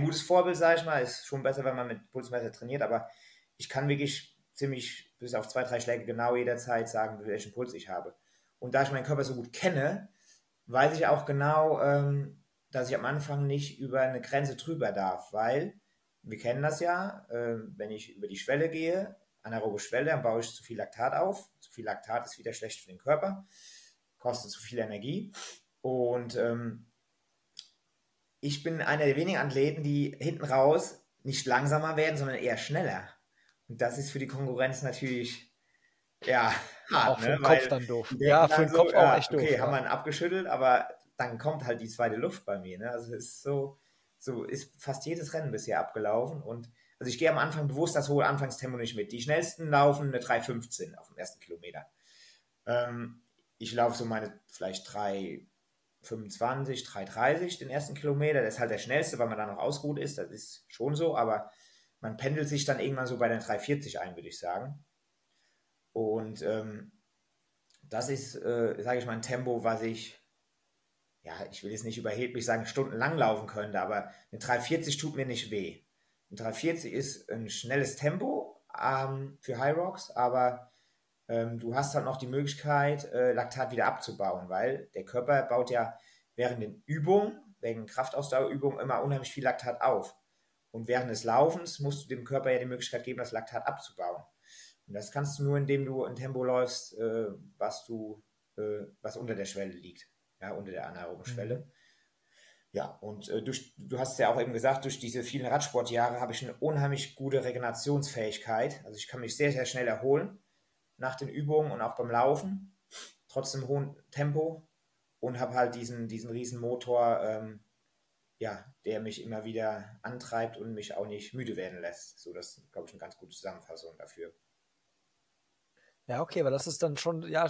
gutes Vorbild, sage ich mal. Ist schon besser, wenn man mit Pulsmesser trainiert, aber ich kann wirklich ziemlich bis auf 2, 3 Schläge genau jederzeit sagen, welchen Puls ich habe. Und da ich meinen Körper so gut kenne, weiß ich auch genau, dass ich am Anfang nicht über eine Grenze drüber darf, weil wir kennen das ja, wenn ich über die Schwelle gehe, anaerobe Schwelle, dann baue ich zu viel Laktat auf. Zu viel Laktat ist wieder schlecht für den Körper. Kostet zu viel Energie und ich bin einer der wenigen Athleten, die hinten raus nicht langsamer werden, sondern eher schneller. Und das ist für die Konkurrenz natürlich hart. Auch für den Kopf dann doof. Ja, für den Kopf auch echt doof. Okay, haben wir ihn abgeschüttelt, aber dann kommt halt die zweite Luft bei mir. Ne? Also es ist so ist fast jedes Rennen bisher abgelaufen und also ich gehe am Anfang bewusst das hohe Anfangstempo nicht mit. Die schnellsten laufen eine 3,15 auf dem ersten Kilometer. Ich laufe so meine vielleicht 3,25, 3,30 den ersten Kilometer. Das ist halt der schnellste, weil man da noch ausgeruht ist. Das ist schon so, aber man pendelt sich dann irgendwann so bei den 3,40 ein, würde ich sagen. Und das ist, sage ich mal, ein Tempo, was ich ja, ich will jetzt nicht überheblich sagen, stundenlang laufen könnte, aber ein 340 tut mir nicht weh. Ein 340 ist ein schnelles Tempo für Hyrox, aber du hast halt noch die Möglichkeit, Laktat wieder abzubauen, weil der Körper baut ja während den Übungen, wegen Kraftausdauerübungen immer unheimlich viel Laktat auf. Und während des Laufens musst du dem Körper ja die Möglichkeit geben, das Laktat abzubauen. Und das kannst du nur, indem du ein Tempo läufst, was unter der Schwelle liegt, ja, unter der anaeroben Schwelle. Mhm. Ja, und du hast es ja auch eben gesagt, durch diese vielen Radsportjahre habe ich eine unheimlich gute Regenerationsfähigkeit. Also ich kann mich sehr, sehr schnell erholen nach den Übungen und auch beim Laufen, trotzdem hohen Tempo, und habe halt diesen riesen Motor, der mich immer wieder antreibt und mich auch nicht müde werden lässt. So, das ist, glaube ich, eine ganz gute Zusammenfassung dafür. Ja, okay, aber das ist dann schon, ja,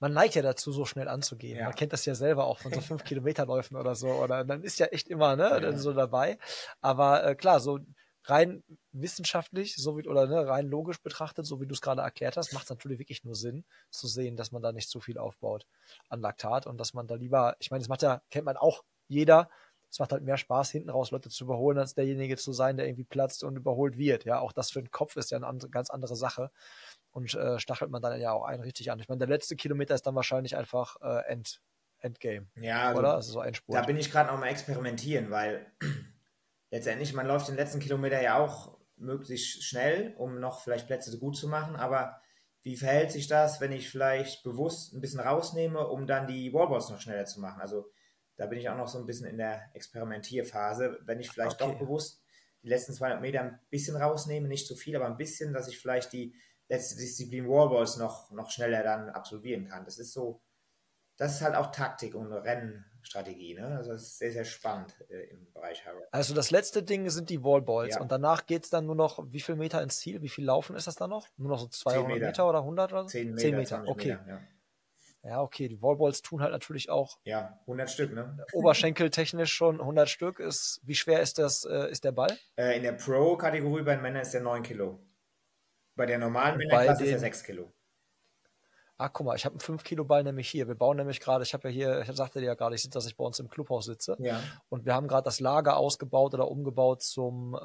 man neigt ja dazu, so schnell anzugehen. Ja. Man kennt das ja selber auch von so 5-Kilometer-Läufen oder so. Oder dann ist ja echt immer, ne, dann so dabei. Aber klar, so rein wissenschaftlich, rein logisch betrachtet, so wie du es gerade erklärt hast, macht es natürlich wirklich nur Sinn, zu sehen, dass man da nicht zu viel aufbaut an Laktat und dass man da lieber, ich meine, das macht ja, kennt man auch jeder, es macht halt mehr Spaß, hinten raus Leute zu überholen, als derjenige zu sein, der irgendwie platzt und überholt wird. Ja, auch das für den Kopf ist ja eine ganz andere Sache. Und stachelt man dann ja auch einen richtig an. Ich meine, der letzte Kilometer ist dann wahrscheinlich einfach Endgame. Ja, oder? Also so Endspurt. Da bin ich gerade noch mal experimentieren, weil letztendlich, man läuft den letzten Kilometer ja auch möglichst schnell, um noch vielleicht Plätze gut zu machen. Aber wie verhält sich das, wenn ich vielleicht bewusst ein bisschen rausnehme, um dann die Wallballs noch schneller zu machen? Also da bin ich auch noch so ein bisschen in der Experimentierphase. Wenn ich vielleicht doch bewusst die letzten 200 Meter ein bisschen rausnehme, nicht zu viel, aber ein bisschen, dass ich vielleicht die letzte Disziplin Wallballs noch schneller dann absolvieren kann. Das ist so, das ist halt auch Taktik und Rennstrategie, ne? Also das ist sehr, sehr spannend im Bereich Hyrox. Also das letzte Ding sind die Wallballs, ja. Und danach geht es dann nur noch, wie viel Meter ins Ziel, wie viel Laufen ist das dann noch? Nur noch so 200 Meter oder 100 oder so? 10 Meter, okay. Meter, ja, okay, die Wallballs tun halt natürlich auch... Ja, 100 Stück, ne? Oberschenkeltechnisch schon 100 Stück. Wie schwer ist das, ist der Ball? In der Pro-Kategorie bei den Männern ist der 9 Kilo. Bei der normalen Männerklasse ist er 6 Kilo. Ah, guck mal, ich habe einen 5-Kilo-Ball nämlich hier. Wir bauen nämlich gerade, ich sagte dir ja gerade, ich sitze, dass ich bei uns im Clubhaus sitze. Ja. Und wir haben gerade das Lager ausgebaut oder umgebaut zum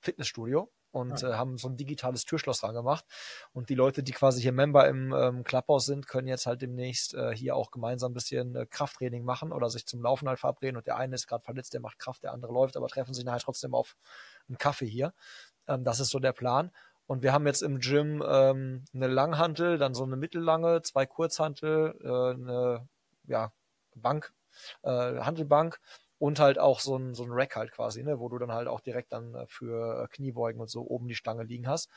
Fitnessstudio. Und haben so ein digitales Türschloss rangemacht. Und die Leute, die quasi hier Member im Clubhouse sind, können jetzt halt demnächst hier auch gemeinsam ein bisschen Krafttraining machen oder sich zum Laufen halt verabreden. Und der eine ist gerade verletzt, der macht Kraft, der andere läuft, aber treffen sich nachher trotzdem auf einen Kaffee hier. Das ist so der Plan. Und wir haben jetzt im Gym eine Langhantel, dann so eine mittellange, 2 Kurzhantel, eine Bank, Hantelbank. Und halt auch so ein Rack halt quasi, ne, wo du dann halt auch direkt dann für Kniebeugen und so oben die Stange liegen hast.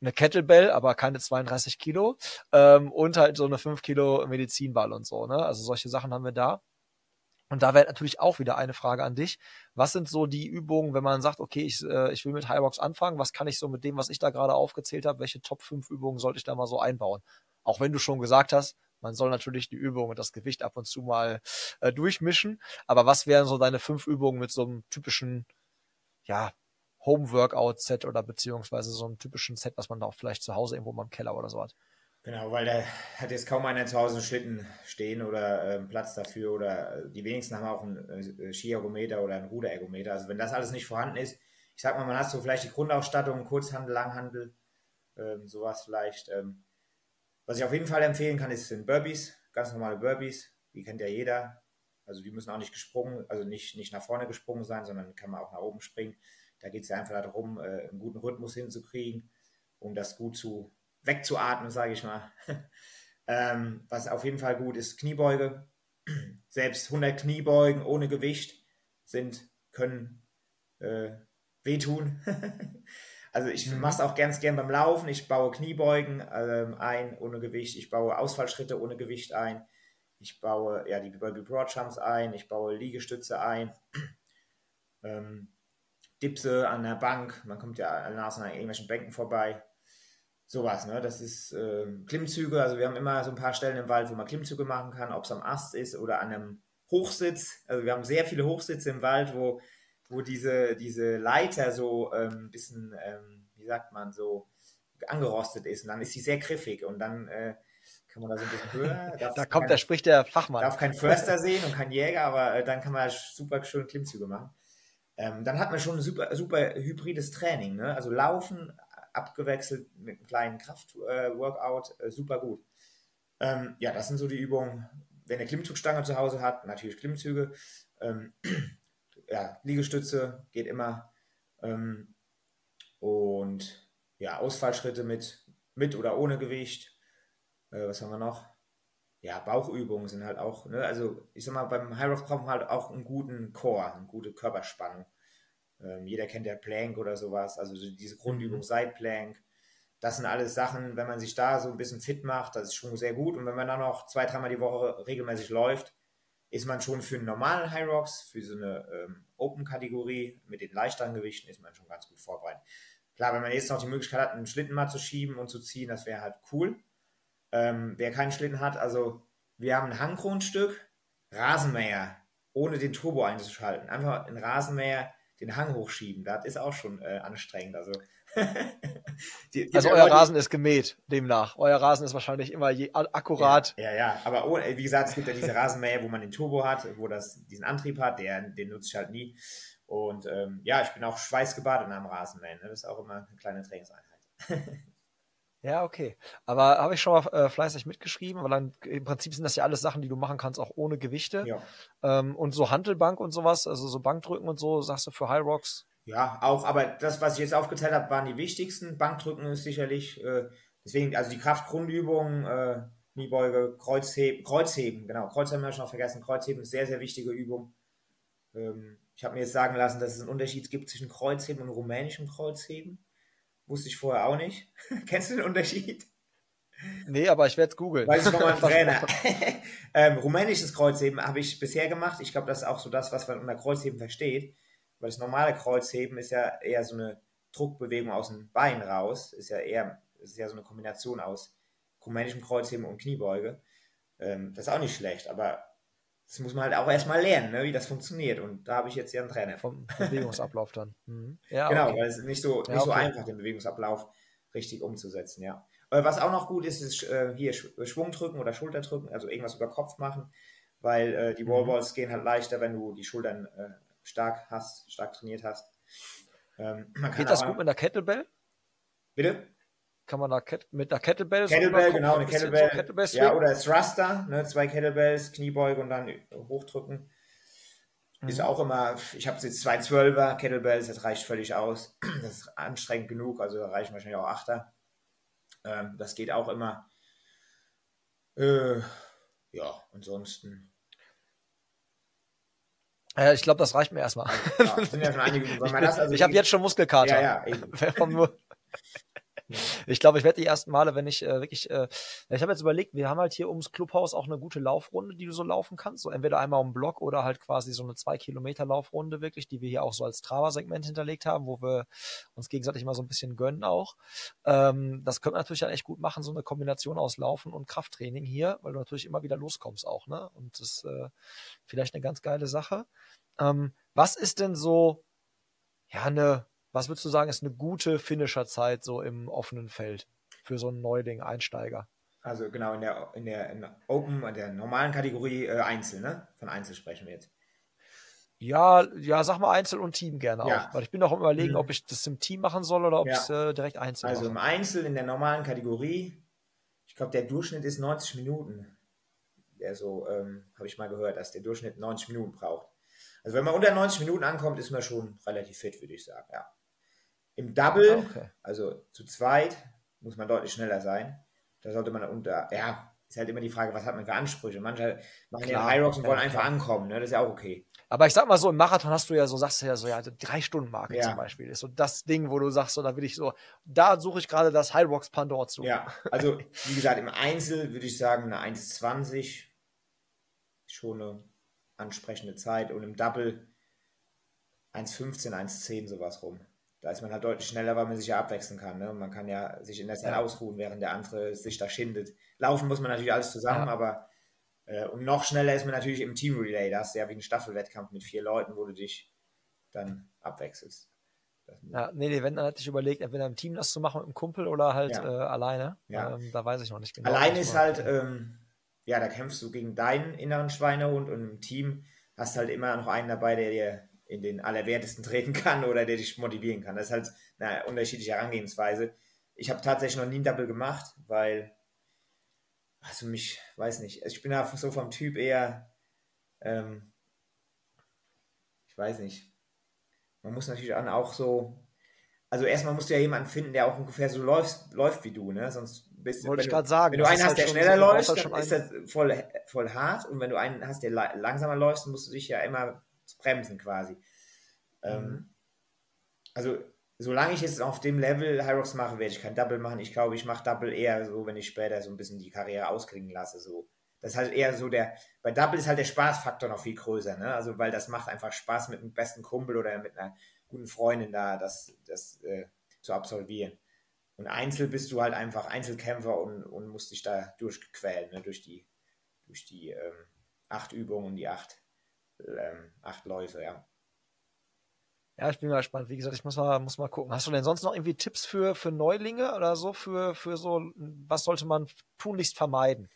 Eine Kettlebell, aber keine 32 Kilo. Und halt so eine 5 Kilo Medizinball und so, ne. Also solche Sachen haben wir da. Und da wäre natürlich auch wieder eine Frage an dich. Was sind so die Übungen, wenn man sagt, okay, ich will mit Hyrox anfangen, was kann ich so mit dem, was ich da gerade aufgezählt habe, welche Top 5 Übungen sollte ich da mal so einbauen? Auch wenn du schon gesagt hast, man soll natürlich die Übung und das Gewicht ab und zu mal durchmischen. Aber was wären so deine 5 Übungen mit so einem typischen Home-Workout-Set oder beziehungsweise so einem typischen Set, was man da auch vielleicht zu Hause irgendwo mal im Keller oder so hat? Genau, weil da hat jetzt kaum einer zu Hause einen Schlitten stehen oder Platz dafür. Oder die wenigsten haben auch einen Skiergometer oder einen Ruderergometer. Also wenn das alles nicht vorhanden ist, ich sag mal, man hat so vielleicht die Grundausstattung, Kurzhandel, Langhandel, sowas vielleicht. Was ich auf jeden Fall empfehlen kann, sind Burpees, ganz normale Burpees, die kennt ja jeder. Also die müssen auch nicht gesprungen, also nicht nach vorne gesprungen sein, sondern kann man auch nach oben springen. Da geht es ja einfach darum, einen guten Rhythmus hinzukriegen, um das gut wegzuatmen, sage ich mal. Was auf jeden Fall gut ist, Kniebeuge. Selbst 100 Kniebeugen ohne Gewicht können wehtun. Also ich mache es auch ganz gern beim Laufen, ich baue Kniebeugen ein ohne Gewicht, ich baue Ausfallschritte ohne Gewicht ein, ich baue die Broad Jumps ein, ich baue Liegestütze ein, Dipse an der Bank, man kommt ja nahezu an irgendwelchen Bänken vorbei, sowas, ne? Das ist Klimmzüge, also wir haben immer so ein paar Stellen im Wald, wo man Klimmzüge machen kann, ob es am Ast ist oder an einem Hochsitz, also wir haben sehr viele Hochsitze im Wald, wo diese Leiter so ein bisschen, so angerostet ist. Und dann ist sie sehr griffig. Und dann kann man da so ein bisschen höher. Da spricht der Fachmann. Darf kein Förster sehen und kein Jäger, aber dann kann man super schön Klimmzüge machen. Dann hat man schon ein super hybrides Training, ne? Also Laufen abgewechselt mit einem kleinen Kraftworkout, super gut. Ja, das sind so die Übungen. Wenn ihr Klimmzugstange zu Hause hat, natürlich Klimmzüge. Ja, Liegestütze geht immer. Und ja, Ausfallschritte mit oder ohne Gewicht. Was haben wir noch? Ja, Bauchübungen sind halt auch, ne? Also ich sag mal, beim Hyrox braucht man halt auch einen guten Core, eine gute Körperspannung. Jeder kennt ja Plank oder sowas, also diese Grundübung Side Plank. Das sind alles Sachen, wenn man sich da so ein bisschen fit macht, das ist schon sehr gut. Und wenn man dann noch 2-3 Mal die Woche regelmäßig läuft, ist man schon für einen normalen Hyrox, für so eine Open-Kategorie mit den leichteren Gewichten, ist man schon ganz gut vorbereitet. Klar, wenn man jetzt noch die Möglichkeit hat, einen Schlitten mal zu schieben und zu ziehen, das wäre halt cool. Wer keinen Schlitten hat, also wir haben ein Hanggrundstück, Rasenmäher, ohne den Turbo einzuschalten. Einfach einen Rasenmäher, den Hang hochschieben, das ist auch schon anstrengend. Also, euer Rasen ist gemäht, demnach. Euer Rasen ist wahrscheinlich immer akkurat. Ja, aber ohne, wie gesagt, es gibt ja diese Rasenmäher, wo man den Turbo hat, wo das diesen Antrieb hat, den nutze ich halt nie. Und ja, ich bin auch schweißgebadet am Rasenmähen, ne? Das ist auch immer eine kleine Trainingseinheit. Ja, okay. Aber habe ich schon mal fleißig mitgeschrieben, weil dann im Prinzip sind das ja alles Sachen, die du machen kannst, auch ohne Gewichte. Ja. Und so Hantelbank und sowas, also so Bankdrücken und so, sagst du für Hyrox? Ja, auch, aber das, was ich jetzt aufgeteilt habe, waren die wichtigsten. Bankdrücken ist sicherlich, deswegen, also die Kraftgrundübungen, Kniebeuge, Kreuzheben habe ich noch vergessen. Kreuzheben ist eine sehr, sehr wichtige Übung. Ich habe mir jetzt sagen lassen, dass es einen Unterschied gibt zwischen Kreuzheben und rumänischem Kreuzheben. Wusste ich vorher auch nicht. Kennst du den Unterschied? Nee, aber ich werde es googeln. Weiß ich von meinem Trainer. Rumänisches Kreuzheben habe ich bisher gemacht. Ich glaube, das ist auch so das, was man unter Kreuzheben versteht. Weil das normale Kreuzheben ist ja eher so eine Druckbewegung aus dem Bein raus. Ist ja so eine Kombination aus rumänischem Kreuzheben und Kniebeuge. Das ist auch nicht schlecht, aber das muss man halt auch erstmal lernen, ne, wie das funktioniert. Und da habe ich jetzt ja einen Trainer. Vom Bewegungsablauf dann. Mhm. Ja, genau, okay. Weil es ist nicht so einfach, den Bewegungsablauf richtig umzusetzen, ja. Was auch noch gut ist, ist hier Schwungdrücken oder Schulterdrücken, also irgendwas über Kopf machen, weil die Wallballs gehen halt leichter, wenn du die Schultern stark trainiert hast. Geht das gut mit einer Kettlebell? Bitte? Kann man da mit einer Kettlebell, genau, eine Kettlebell, so Kettlebell, ja, oder das Thruster, ne, 2 Kettlebells, Kniebeuge und dann hochdrücken. Ist auch immer, ich habe jetzt 2 12er Kettlebells, das reicht völlig aus. Das ist anstrengend genug, also da reichen wahrscheinlich auch 8er. Das geht auch immer. Ja, ansonsten. Ich glaube, das reicht mir erstmal. Ja, sind ja schon einige, ich habe jetzt schon Muskelkater. Ja, eben. Ich glaube, ich werde die ersten Male, wenn ich wirklich, ich habe jetzt überlegt, wir haben halt hier ums Clubhaus auch eine gute Laufrunde, die du so laufen kannst, so entweder einmal um den Block oder halt quasi so eine 2 Kilometer Laufrunde wirklich, die wir hier auch so als Trava-Segment hinterlegt haben, wo wir uns gegenseitig mal so ein bisschen gönnen auch. Das könnte man natürlich dann echt gut machen, so eine Kombination aus Laufen und Krafttraining hier, weil du natürlich immer wieder loskommst auch, ne? Und das ist vielleicht eine ganz geile Sache. Was ist denn so, ja, was würdest du sagen, ist eine gute Finisher-Zeit so im offenen Feld für so einen Neuling-Einsteiger? Also genau, in der normalen Kategorie Einzel, ne? Von Einzel sprechen wir jetzt. Ja, sag mal Einzel und Team gerne auch. Weil ich bin auch am Überlegen, ob ich das im Team machen soll oder ob ich es direkt Einzel mache. Also im Einzel, in der normalen Kategorie, ich glaube, der Durchschnitt ist 90 Minuten. Also, habe ich mal gehört, dass der Durchschnitt 90 Minuten braucht. Also wenn man unter 90 Minuten ankommt, ist man schon relativ fit, würde ich sagen, ja. Im Double, okay. Also zu zweit, muss man deutlich schneller sein. Da sollte man ist halt immer die Frage, was hat man für Ansprüche? Manche machen ja Hyrox und wollen einfach ankommen, ne? Das ist ja auch okay. Aber ich sag mal so, im Marathon sagst du ja, 3-Stunden-Marke zum Beispiel ist so das Ding, wo du sagst, so, da suche ich gerade das Hyrox-Pandor zu. Ja, also wie gesagt, im Einzel würde ich sagen, eine 1,20 schon eine ansprechende Zeit und im Double 1,15, 1,10 sowas rum. Da ist man halt deutlich schneller, weil man sich ja abwechseln kann. Ne? Man kann ja sich in der Zeit ausruhen, während der andere sich da schindet. Laufen muss man natürlich alles zusammen, aber und noch schneller ist man natürlich im Team Relay. Da hast du ja wie einen Staffelwettkampf mit 4 Leuten, wo du dich dann abwechselst. Ja, nee, Wenden hatte ich überlegt, entweder im Team das zu machen mit einem Kumpel oder halt alleine. Ja. Da weiß ich noch nicht genau. Alleine ist halt, da kämpfst du gegen deinen inneren Schweinehund und im Team hast halt immer noch einen dabei, der dir in den Allerwertesten treten kann oder der dich motivieren kann. Das ist halt eine unterschiedliche Herangehensweise. Ich habe tatsächlich noch nie ein Double gemacht, weil, also mich, weiß nicht, ich bin da so vom Typ eher, ich weiß nicht, man muss natürlich auch so, also erstmal musst du ja jemanden finden, der auch ungefähr so läuft wie du, ne? Sonst bist du, wenn du einen hast, der schneller läuft, dann ist das voll hart, und wenn du einen hast, der langsamer läuft, dann musst du dich ja immer bremsen quasi. Also solange ich jetzt auf dem Level Hyrox mache, werde ich kein Double machen. Ich glaube, ich mache Double eher so, wenn ich später so ein bisschen die Karriere ausklingen lasse, so. Das ist halt eher so bei Double ist halt der Spaßfaktor noch viel größer, ne? Also, weil das macht einfach Spaß, mit einem besten Kumpel oder mit einer guten Freundin da das zu absolvieren. Und Einzel bist du halt einfach Einzelkämpfer und musst dich da durchquälen, ne? Durch die 8 Übungen und die 8 Läufe, ja. Ja, ich bin mal gespannt. Wie gesagt, ich muss mal gucken. Hast du denn sonst noch irgendwie Tipps für Neulinge oder so? Für so, was sollte man tunlichst vermeiden?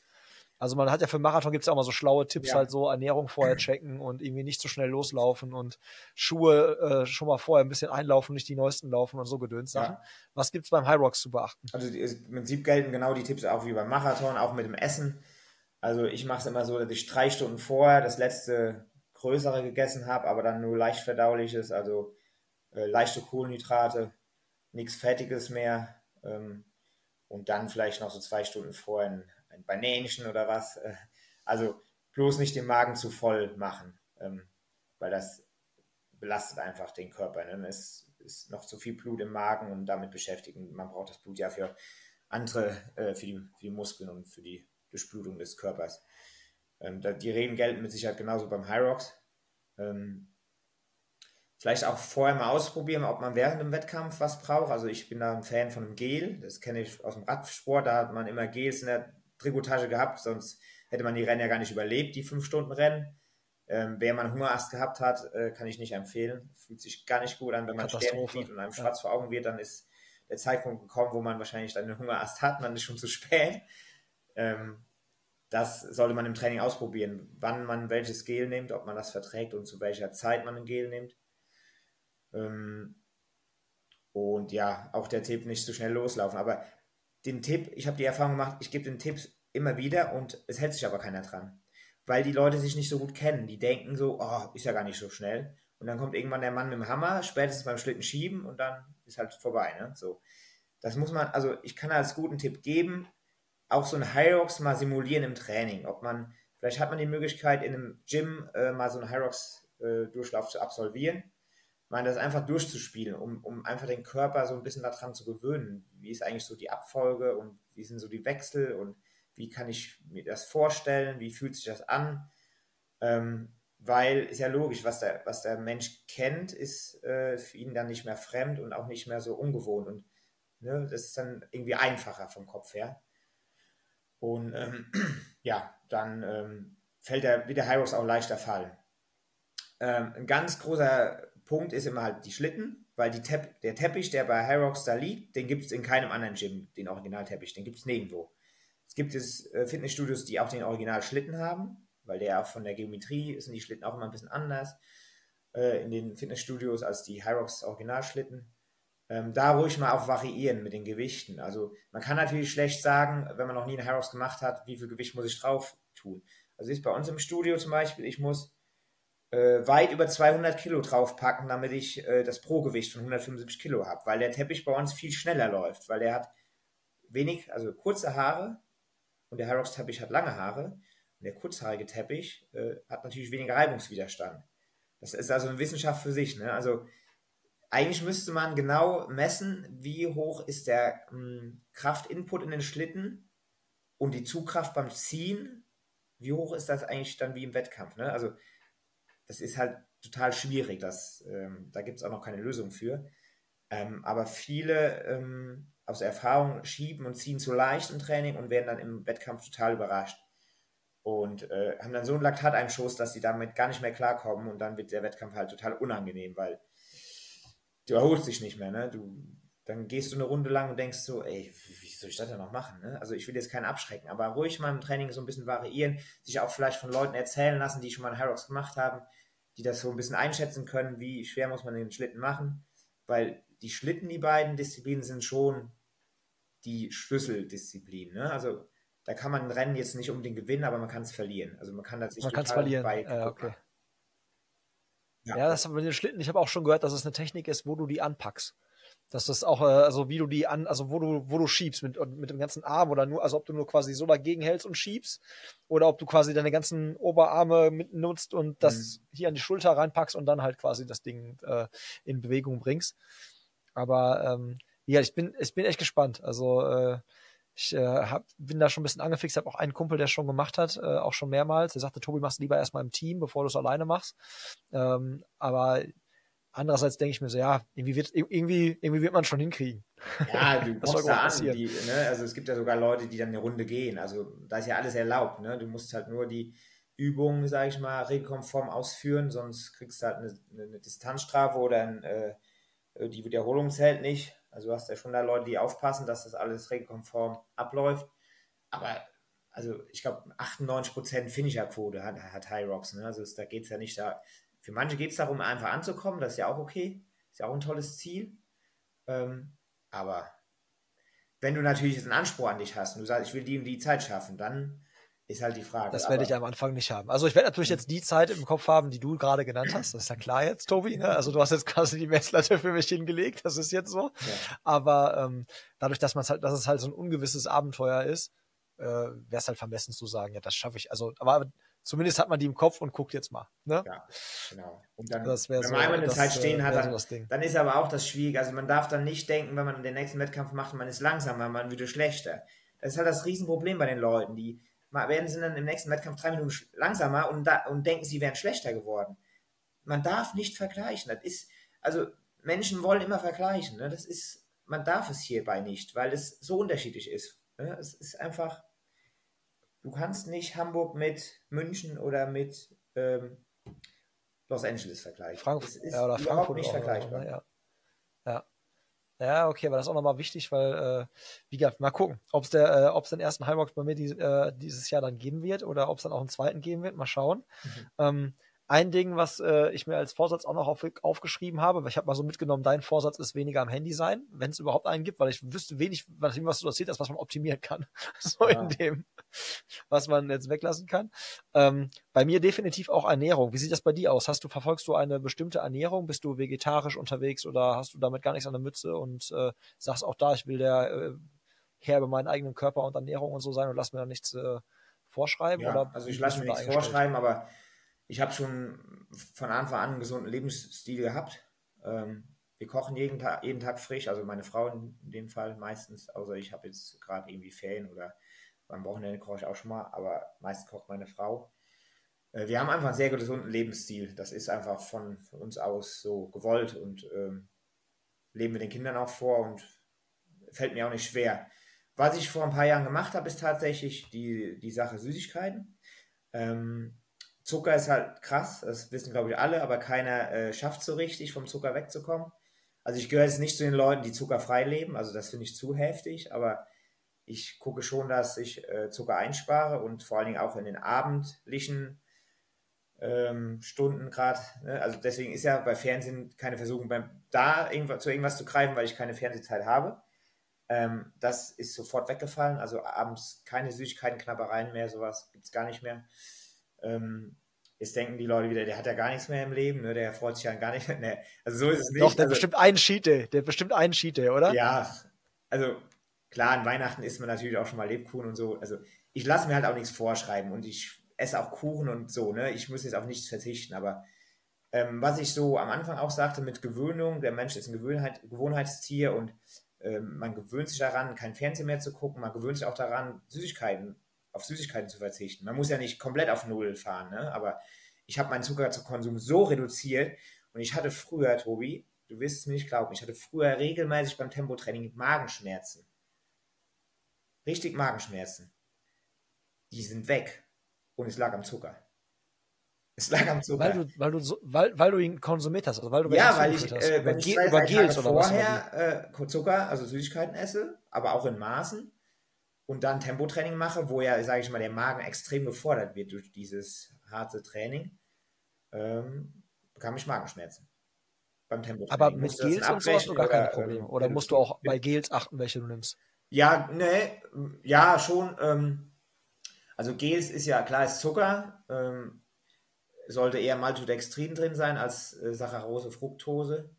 Also man hat ja für Marathon gibt es ja auch mal so schlaue Tipps, halt so Ernährung vorher checken und irgendwie nicht so schnell loslaufen und Schuhe schon mal vorher ein bisschen einlaufen, nicht die neuesten laufen und so Gedönssachen. Ja. Was gibt es beim Hyrox zu beachten? Also im Prinzip gelten genau die Tipps auch wie beim Marathon, auch mit dem Essen. Also ich mache es immer so, dass ich 3 Stunden vorher das letzte größere gegessen habe, aber dann nur leicht verdauliches, also leichte Kohlenhydrate, nichts Fettiges mehr, und dann vielleicht noch so 2 Stunden vorher ein Banänchen oder was. Also bloß nicht den Magen zu voll machen, weil das belastet einfach den Körper. Ne? Es ist noch zu viel Blut im Magen und damit beschäftigen. Man braucht das Blut ja für andere, für die Muskeln und für die Durchblutung des Körpers. Die Regeln gelten mit Sicherheit genauso beim Hyrox. Vielleicht auch vorher mal ausprobieren, ob man während dem Wettkampf was braucht. Also ich bin da ein Fan von einem Gel. Das kenne ich aus dem Radsport. Da hat man immer Gels in der Trikottasche gehabt, sonst hätte man die Rennen ja gar nicht überlebt, die 5 Stunden Rennen. Wer man Hungerast gehabt hat, kann ich nicht empfehlen. Fühlt sich gar nicht gut an, wenn man Sterne sieht und einem schwarz vor Augen wird, dann ist der Zeitpunkt gekommen, wo man wahrscheinlich dann einen Hungerast hat, dann ist schon zu spät. Das sollte man im Training ausprobieren, wann man welches Gel nimmt, ob man das verträgt und zu welcher Zeit man ein Gel nimmt. Und ja, auch der Tipp, nicht zu schnell loslaufen, aber den Tipp, ich habe die Erfahrung gemacht, ich gebe den Tipp immer wieder und es hält sich aber keiner dran, weil die Leute sich nicht so gut kennen. Die denken so, oh, ist ja gar nicht so schnell. Und dann kommt irgendwann der Mann mit dem Hammer, spätestens beim Schlitten schieben und dann ist halt vorbei. Ne? So. Das muss man, also ich kann als guten Tipp geben, auch so ein Hyrox mal simulieren im Training. Vielleicht hat man die Möglichkeit, in einem Gym mal so einen Hyrox-Durchlauf zu absolvieren. Das einfach durchzuspielen, um einfach den Körper so ein bisschen daran zu gewöhnen. Wie ist eigentlich so die Abfolge und wie sind so die Wechsel und wie kann ich mir das vorstellen, wie fühlt sich das an? Weil ist ja logisch, was der Mensch kennt, ist für ihn dann nicht mehr fremd und auch nicht mehr so ungewohnt. Und ne, das ist dann irgendwie einfacher vom Kopf her. Und dann wird der Hyrox auch leichter fallen. Ein ganz großer Punkt ist immer halt die Schlitten, weil der Teppich, der bei Hyrox da liegt, den gibt es in keinem anderen Gym, den Originalteppich, den gibt es nirgendwo. Es gibt Fitnessstudios, die auch den Originalschlitten haben, weil der auch von der Geometrie sind die Schlitten auch immer ein bisschen anders in den Fitnessstudios als die Hyrox Originalschlitten. Da ruhig mal auch variieren mit den Gewichten. Also man kann natürlich schlecht sagen, wenn man noch nie einen Hyrox gemacht hat, wie viel Gewicht muss ich drauf tun. Also ist bei uns im Studio zum Beispiel, ich muss weit über 200 Kilo draufpacken, damit ich das Pro-Gewicht von 175 Kilo habe, weil der Teppich bei uns viel schneller läuft, weil der hat kurze Haare und der Hyrox-Teppich hat lange Haare und der kurzhaarige Teppich hat natürlich weniger Reibungswiderstand. Das ist also eine Wissenschaft für sich, ne? Also eigentlich müsste man genau messen, wie hoch ist der Kraftinput in den Schlitten und die Zugkraft beim Ziehen, wie hoch ist das eigentlich dann wie im Wettkampf, ne? Also das ist halt total schwierig, da gibt es auch noch keine Lösung für. Aber viele aus Erfahrung schieben und ziehen zu leicht im Training und werden dann im Wettkampf total überrascht. Und haben dann so einen Laktateinschuss, dass sie damit gar nicht mehr klarkommen und dann wird der Wettkampf halt total unangenehm, weil du erholst dich nicht mehr, ne? Dann gehst du eine Runde lang und denkst so, ey, wie soll ich das denn noch machen? Ne? Also ich will jetzt keinen abschrecken, aber ruhig mal im Training so ein bisschen variieren, sich auch vielleicht von Leuten erzählen lassen, die schon mal einen Hyrox gemacht haben, die das so ein bisschen einschätzen können, wie schwer muss man den Schlitten machen, weil die Schlitten, die beiden Disziplinen, sind schon die Schlüsseldisziplinen. Ne? Also da kann man ein Rennen jetzt nicht unbedingt gewinnen, aber man kann es verlieren. Also man kann das nicht verlieren. Okay. Ja, das mit den Schlitten, ich habe auch schon gehört, dass es eine Technik ist, wo du die anpackst. Dass das auch, also wie du die an, also wo du schiebst mit dem ganzen Arm oder nur, also ob du nur quasi so dagegen hältst und schiebst oder ob du quasi deine ganzen Oberarme mitnutzt und das hier an die Schulter reinpackst und dann halt quasi das Ding in Bewegung bringst. Aber ja, ich bin echt gespannt. Also ich bin da schon ein bisschen angefixt, habe auch einen Kumpel, der es schon gemacht hat, auch schon mehrmals. Der sagte, Tobi, mach's lieber erstmal im Team, bevor du es alleine machst. Aber andererseits denke ich mir so, ja, irgendwie wird man schon hinkriegen. Ja, du kommst da an. Also es gibt ja sogar Leute, die dann eine Runde gehen. Also da ist ja alles erlaubt. Ne? Du musst halt nur die Übungen, sage ich mal, regelkonform ausführen, sonst kriegst du halt eine Distanzstrafe oder die Wiederholung zählt nicht. Also du hast ja schon da Leute, die aufpassen, dass das alles regelkonform abläuft. Aber also ich glaube, 98% Finisher-Quote hat Hyrox. Ne? Also da geht es ja nicht da... Für manche geht es darum, einfach anzukommen, das ist ja auch okay, ist ja auch ein tolles Ziel. Aber wenn du natürlich jetzt einen Anspruch an dich hast und du sagst, ich will die und die Zeit schaffen, dann ist halt die Frage. Das werde ich am Anfang nicht haben. Also ich werde natürlich jetzt die Zeit im Kopf haben, die du gerade genannt hast, das ist ja klar jetzt, Tobi, ne? Also du hast jetzt quasi die Messlatte für mich hingelegt, das ist jetzt so. Ja. Aber dadurch, dass es halt so ein ungewisses Abenteuer ist, wäre es halt vermessen zu sagen, ja, das schaffe ich. Also, aber zumindest hat man die im Kopf und guckt jetzt mal. Ne? Ja, genau. Und dann, wenn man einmal eine Zeit stehen hat, dann ist aber auch das schwierig. Also man darf dann nicht denken, wenn man den nächsten Wettkampf macht, man ist langsamer, man wird schlechter. Das ist halt das Riesenproblem bei den Leuten. Die werden sie dann im nächsten Wettkampf 3 Minuten langsamer und denken, sie wären schlechter geworden. Man darf nicht vergleichen. Das ist, also Menschen wollen immer vergleichen. Ne? Das ist, man darf es hierbei nicht, weil es so unterschiedlich ist. Ne? Es ist einfach... Du kannst nicht Hamburg mit München oder mit Los Angeles vergleichen. Frankfurt, das ist ja, oder Frankfurt nicht vergleichbar. Oder, ja. Ja, okay, aber das ist auch nochmal wichtig, weil, wie gesagt, mal gucken, ob es den ersten Hyrox bei mir dieses Jahr dann geben wird oder ob es dann auch einen zweiten geben wird. Mal schauen. Mhm. Ein Ding, was ich mir als Vorsatz auch noch aufgeschrieben habe, weil ich habe mal so mitgenommen, dein Vorsatz ist weniger am Handy sein, wenn es überhaupt einen gibt, weil ich wüsste wenig, was du erzählt hast, was man optimieren kann. So ja. In dem, was man jetzt weglassen kann. Bei mir definitiv auch Ernährung. Wie sieht das bei dir aus? Verfolgst du eine bestimmte Ernährung? Bist du vegetarisch unterwegs oder hast du damit gar nichts an der Mütze und sagst auch da, ich will der Herr über meinen eigenen Körper und Ernährung und so sein und lass mir da nichts vorschreiben? Ja, oder also ich lasse mir nichts vorschreiben, aber ich habe schon von Anfang an einen gesunden Lebensstil gehabt. Wir kochen jeden Tag frisch, also meine Frau in dem Fall meistens, außer ich habe jetzt gerade irgendwie Ferien oder am Wochenende koche ich auch schon mal, aber meistens kocht meine Frau. Wir haben einfach einen sehr gesunden Lebensstil. Das ist einfach von uns aus so gewollt und leben wir den Kindern auch vor und fällt mir auch nicht schwer. Was ich vor ein paar Jahren gemacht habe, ist tatsächlich die Sache Süßigkeiten. Zucker ist halt krass, das wissen glaube ich alle, aber keiner schafft so richtig, vom Zucker wegzukommen. Also ich gehöre jetzt nicht zu den Leuten, die zuckerfrei leben, also das finde ich zu heftig, aber ich gucke schon, dass ich Zucker einspare und vor allen Dingen auch in den abendlichen Stunden gerade, ne? Also deswegen ist ja bei Fernsehen keine Versuchung, zu irgendwas zu greifen, weil ich keine Fernsehzeit habe. Das ist sofort weggefallen, also abends keine Süßigkeiten, Knabbereien mehr, sowas gibt es gar nicht mehr. Jetzt denken die Leute wieder, der hat ja gar nichts mehr im Leben, ne? Der freut sich ja gar nicht mehr. Ne? Also so ist es nicht. Doch, der bestimmt einen Cheat Day, oder? Ja, also klar, an Weihnachten isst man natürlich auch schon mal Lebkuchen und so. Also ich lasse mir halt auch nichts vorschreiben und ich esse auch Kuchen und so. Ne? Ich muss jetzt auf nichts verzichten, aber was ich so am Anfang auch sagte mit Gewöhnung, der Mensch ist ein Gewohnheitstier und man gewöhnt sich daran, kein Fernsehen mehr zu gucken, man gewöhnt sich auch daran, auf Süßigkeiten zu verzichten. Man muss ja nicht komplett auf Null fahren, ne? Aber ich habe meinen Zuckerkonsum so reduziert und ich hatte früher, Tobi, du wirst es mir nicht glauben, ich hatte früher regelmäßig beim Tempotraining Magenschmerzen. Richtig Magenschmerzen. Die sind weg und es lag am Zucker. Es lag am Zucker. Weil du ihn konsumiert hast. Also weil du weil ich vorher Zucker, also Süßigkeiten esse, aber auch in Maßen und dann Tempotraining mache, wo ja, sage ich mal, der Magen extrem gefordert wird durch dieses harte Training, bekam ich Magenschmerzen. Beim Tempotraining. Aber mit Gels und so hast du gar keine Probleme. Oder musst du auch bei Gels achten, welche du nimmst? Ja, ne, ja, schon. Also Gels ist ja, klar, ist Zucker, sollte eher Maltodextrin drin sein als Saccharose, Fructose.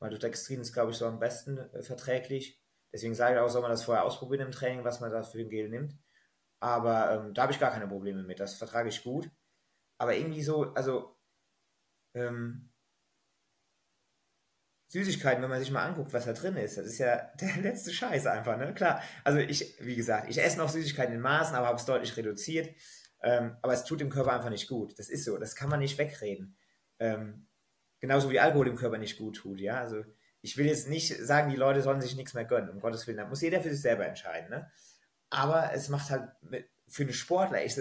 Maltodextrin ist, glaube ich, so am besten verträglich. Deswegen sage ich auch, soll man das vorher ausprobieren im Training, was man da für ein Gel nimmt. Aber da habe ich gar keine Probleme mit. Das vertrage ich gut. Aber irgendwie so, also Süßigkeiten, wenn man sich mal anguckt, was da drin ist, das ist ja der letzte Scheiß einfach, ne? Klar, also ich, wie gesagt, ich esse noch Süßigkeiten in Maßen, aber habe es deutlich reduziert. Aber es tut dem Körper einfach nicht gut. Das ist so, das kann man nicht wegreden. Genauso wie Alkohol dem Körper nicht gut tut, ja. Also ich will jetzt nicht sagen, die Leute sollen sich nichts mehr gönnen, um Gottes Willen. Da muss jeder für sich selber entscheiden, ne? Aber es macht halt, für einen Sportler ist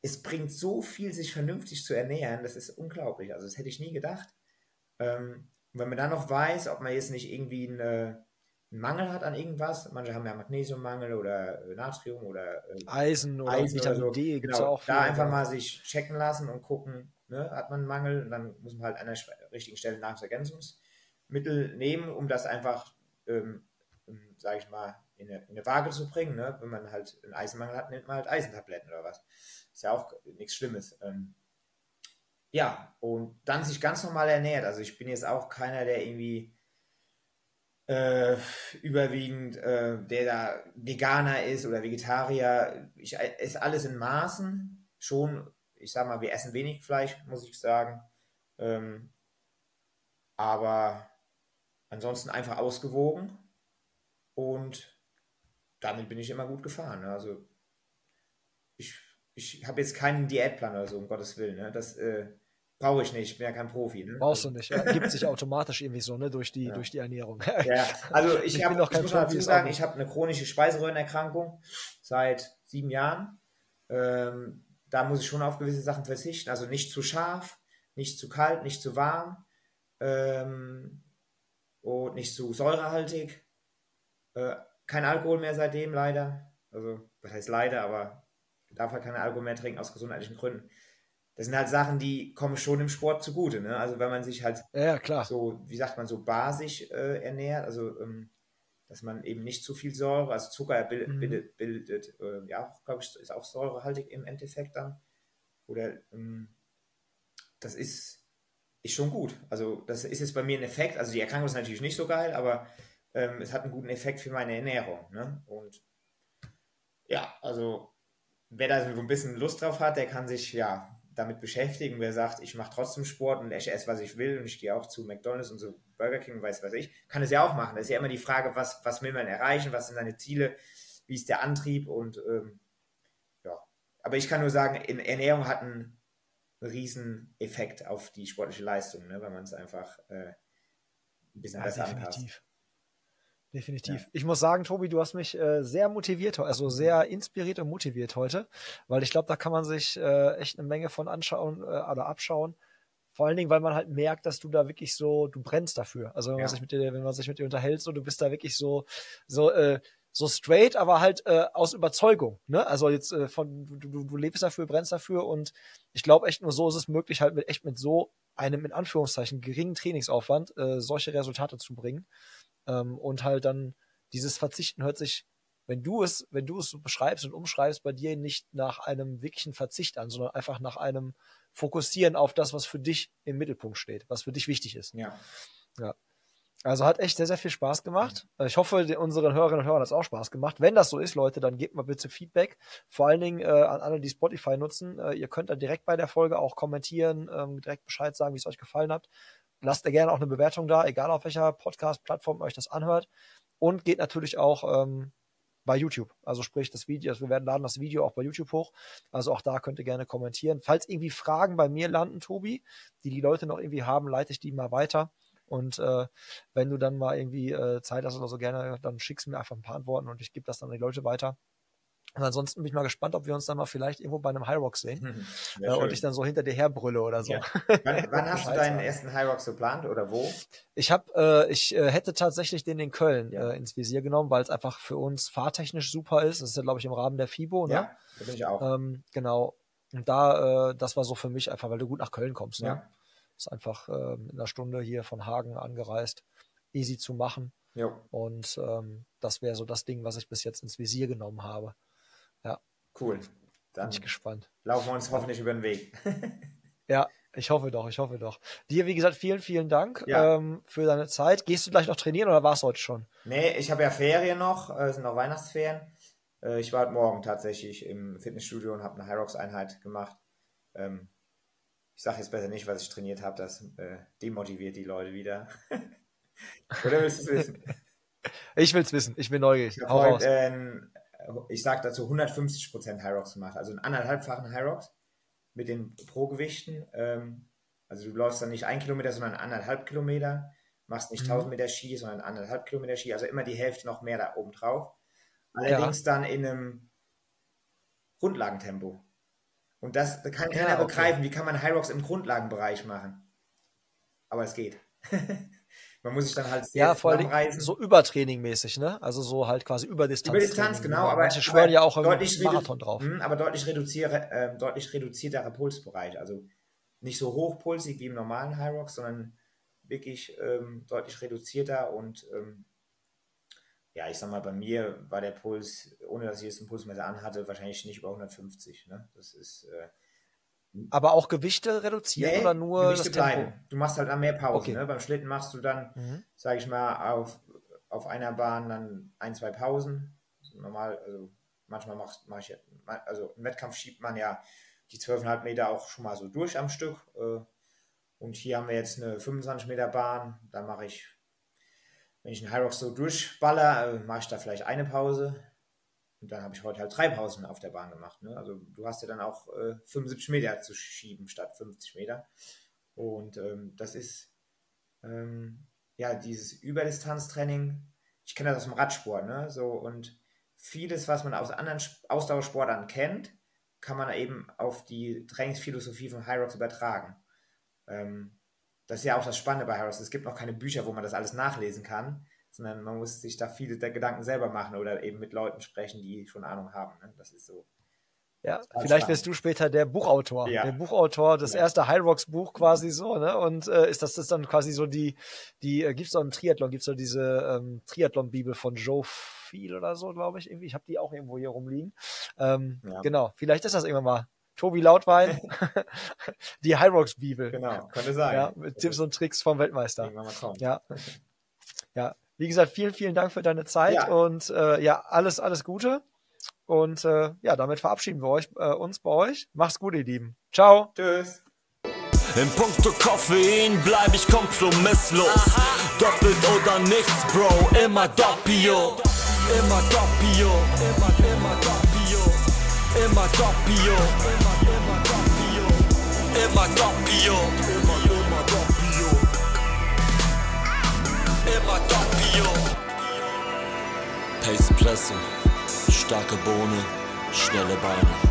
es bringt so viel, sich vernünftig zu ernähren, das ist unglaublich. Also das hätte ich nie gedacht. Wenn man dann noch weiß, ob man jetzt nicht irgendwie einen Mangel hat an irgendwas, manche haben ja Magnesiummangel oder Natrium oder Eisen Vitamin oder so. D gibt's auch viel, da einfach mal sich checken lassen und gucken, ne, hat man einen Mangel, und dann muss man halt an der richtigen Stelle Nahrungsergänzungsmittel nehmen, um das einfach, sage ich mal, in eine Waage zu bringen, ne? Wenn man halt einen Eisenmangel hat, nimmt man halt Eisentabletten oder was. Ist ja auch nichts Schlimmes. Ja, und dann sich ganz normal ernährt. Also ich bin jetzt auch keiner, der irgendwie überwiegend, der da Veganer ist oder Vegetarier. Ich esse alles in Maßen. Schon, ich sag mal, wir essen wenig Fleisch, muss ich sagen. Aber ansonsten einfach ausgewogen. Und damit bin ich immer gut gefahren. Also ich habe jetzt keinen Diätplan oder so, um Gottes Willen. Ne? Das brauche ich nicht, ich bin ja kein Profi. Ne? Brauchst du nicht, ja. Gibt sich automatisch irgendwie so, ne? Durch die Ernährung. Ja, also ich habe eine chronische Speiseröhrenerkrankung seit 7 Jahren. Da muss ich schon auf gewisse Sachen verzichten. Also nicht zu scharf, nicht zu kalt, nicht zu warm und nicht zu säurehaltig. Kein Alkohol mehr seitdem, leider. Also, was heißt leider, aber darf halt kein Alkohol mehr trinken, aus gesundheitlichen Gründen. Das sind halt Sachen, die kommen schon im Sport zugute, ne? Also wenn man sich halt so, wie sagt man, so basisch ernährt, also dass man eben nicht zu viel Säure, also Zucker bildet, glaube ich, ist auch säurehaltig im Endeffekt dann. Oder das ist schon gut. Also das ist jetzt bei mir ein Effekt. Also die Erkrankung ist natürlich nicht so geil, aber es hat einen guten Effekt für meine Ernährung, ne? Und ja, also wer da so ein bisschen Lust drauf hat, der kann sich ja damit beschäftigen. Wer sagt, ich mache trotzdem Sport und ich esse, was ich will und ich gehe auch zu McDonald's und so Burger King und weiß ich, kann es ja auch machen. Das ist ja immer die Frage, was will man erreichen, was sind seine Ziele, wie ist der Antrieb und ja. Aber ich kann nur sagen, Ernährung hat einen riesen Effekt auf die sportliche Leistung, ne? Wenn man es einfach ein bisschen besser anpasst. Definitiv. Ja. Ich muss sagen, Tobi, du hast mich sehr motiviert, also sehr inspiriert und motiviert heute, weil ich glaube, da kann man sich echt eine Menge von anschauen oder abschauen. Vor allen Dingen, weil man halt merkt, dass du da wirklich so, du brennst dafür. Also wenn man sich mit dir unterhält, so, du bist da wirklich so straight, aber halt aus Überzeugung. Ne? Also jetzt du lebst dafür, brennst dafür und ich glaube echt nur so ist es möglich, halt mit so einem in Anführungszeichen geringen Trainingsaufwand solche Resultate zu bringen. Und halt dann dieses Verzichten hört sich, wenn du es so beschreibst und umschreibst, bei dir nicht nach einem wirklichen Verzicht an, sondern einfach nach einem Fokussieren auf das, was für dich im Mittelpunkt steht, was für dich wichtig ist. Ja. Also hat echt sehr, sehr viel Spaß gemacht. Mhm. Ich hoffe, unseren Hörerinnen und Hörern hat es auch Spaß gemacht. Wenn das so ist, Leute, dann gebt mal bitte Feedback. Vor allen Dingen an alle, die Spotify nutzen. Ihr könnt dann direkt bei der Folge auch kommentieren, direkt Bescheid sagen, wie es euch gefallen hat. Lasst ihr gerne auch eine Bewertung da, egal auf welcher Podcast-Plattform euch das anhört. Und geht natürlich auch bei YouTube. Also sprich, das Video, wir werden laden das Video auch bei YouTube hoch. Also auch da könnt ihr gerne kommentieren. Falls irgendwie Fragen bei mir landen, Tobi, die Leute noch irgendwie haben, leite ich die mal weiter. Und wenn du dann mal irgendwie Zeit hast oder so, gerne, dann schickst du mir einfach ein paar Antworten und ich gebe das dann an die Leute weiter. Und ansonsten bin ich mal gespannt, ob wir uns dann mal vielleicht irgendwo bei einem Hyrox sehen. Ja, und ich dann so hinter dir herbrülle oder so. Ja. Wann hast du deinen ersten Hyrox geplant oder wo? Ich hätte tatsächlich den in Köln ins Visier genommen, weil es einfach für uns fahrtechnisch super ist. Das ist ja, glaube ich, im Rahmen der FIBO. Ne? Ja, da bin ich auch. Genau. Und da, das war so für mich einfach, weil du gut nach Köln kommst. Ne? Ja. Ist einfach in einer Stunde hier von Hagen angereist. Easy zu machen. Jo. Und das wäre so das Ding, was ich bis jetzt ins Visier genommen habe. Ja, cool. Dann bin ich gespannt. Laufen wir uns hoffentlich über den Weg. Ja, ich hoffe doch. Dir, wie gesagt, vielen, vielen Dank für deine Zeit. Gehst du gleich noch trainieren oder warst du heute schon? Nee, ich habe ja Ferien noch. Es sind noch Weihnachtsferien. Ich war heute Morgen tatsächlich im Fitnessstudio und habe eine Hyrox-Einheit gemacht. Ich sage jetzt besser nicht, was ich trainiert habe. Das demotiviert die Leute wieder. Oder willst du es wissen? Ich will es wissen. Ich bin neugierig. Ich sage dazu 150% Hyrox gemacht, also einen 1,5-fachen Hyrox mit den Pro-Gewichten. Also du läufst dann nicht 1 Kilometer, sondern 1,5 Kilometer, machst nicht 1000 Meter Ski, sondern 1,5 Kilometer Ski, also immer die Hälfte noch mehr da oben drauf. Allerdings dann in einem Grundlagentempo. Und das kann keiner begreifen, wie kann man Hyrox im Grundlagenbereich machen? Aber es geht. Man muss sich dann halt sehr zusammenreißen. So übertrainingmäßig, ne? Also so halt quasi Überdistanz. Überdistanz, genau. Aber manche schwören ja auch im Marathon drauf. Aber deutlich reduzierterer Pulsbereich. Also nicht so hochpulsig wie im normalen Hyrox, sondern wirklich deutlich reduzierter. Und ja, ich sag mal, bei mir war der Puls, ohne dass ich jetzt einen Pulsmesser anhatte, wahrscheinlich nicht über 150. Ne? Das ist... aber auch Gewichte reduzieren oder nur Gewichte das Tempo? Bleiben. Du machst halt dann mehr Pausen. Okay. Ne? Beim Schlitten machst du dann, sage ich mal, auf einer Bahn dann 1-2 Pausen. Also normal, also manchmal mach ich, also im Wettkampf schiebt man ja die 12,5 Meter auch schon mal so durch am Stück. Und hier haben wir jetzt eine 25 Meter Bahn. Da mache ich, wenn ich einen Hyrox so durchballer, mache ich da vielleicht eine Pause. Und dann habe ich heute halt 3 Pausen auf der Bahn gemacht. Ne? Also du hast ja dann auch 75 Meter zu schieben statt 50 Meter. Und das ist ja dieses Überdistanztraining. Ich kenne das aus dem Radsport. Ne? So, und vieles, was man aus anderen Ausdauersportarten kennt, kann man eben auf die Trainingsphilosophie von Hyrox übertragen. Das ist ja auch das Spannende bei Hyrox. Es gibt noch keine Bücher, wo man das alles nachlesen kann, sondern man muss sich da viele Gedanken selber machen oder eben mit Leuten sprechen, die schon Ahnung haben. Ne? Das ist so. Ja, vielleicht wirst du später der Buchautor. Ja. Der Buchautor, das erste Hyrox-Buch quasi so, ne? Und ist das dann quasi so die gibt es auch im Triathlon, gibt es so diese Triathlon-Bibel von Joe Viel oder so, glaube ich. Irgendwie, ich habe die auch irgendwo hier rumliegen. Genau, vielleicht ist das irgendwann mal. Tobi Lautwein, die Hyrox-Bibel. Genau, könnte sein. Ja, mit Tipps und Tricks vom Weltmeister. Irgendwann mal kommt. Ja. Wie gesagt, vielen, vielen Dank für deine Zeit und alles Gute. Und damit verabschieden wir uns bei euch. Macht's gut, ihr Lieben. Ciao. Tschüss. In puncto Koffein bleib ich kompromisslos. Aha. Doppelt oder nichts, Bro. Immer doppio. Immer doppio. Immer doppio. Immer doppio. Immer doppio. Immer doppio. Immer doppio. Immer doppio. Pacepresso, starke Bohne, schnelle Beine.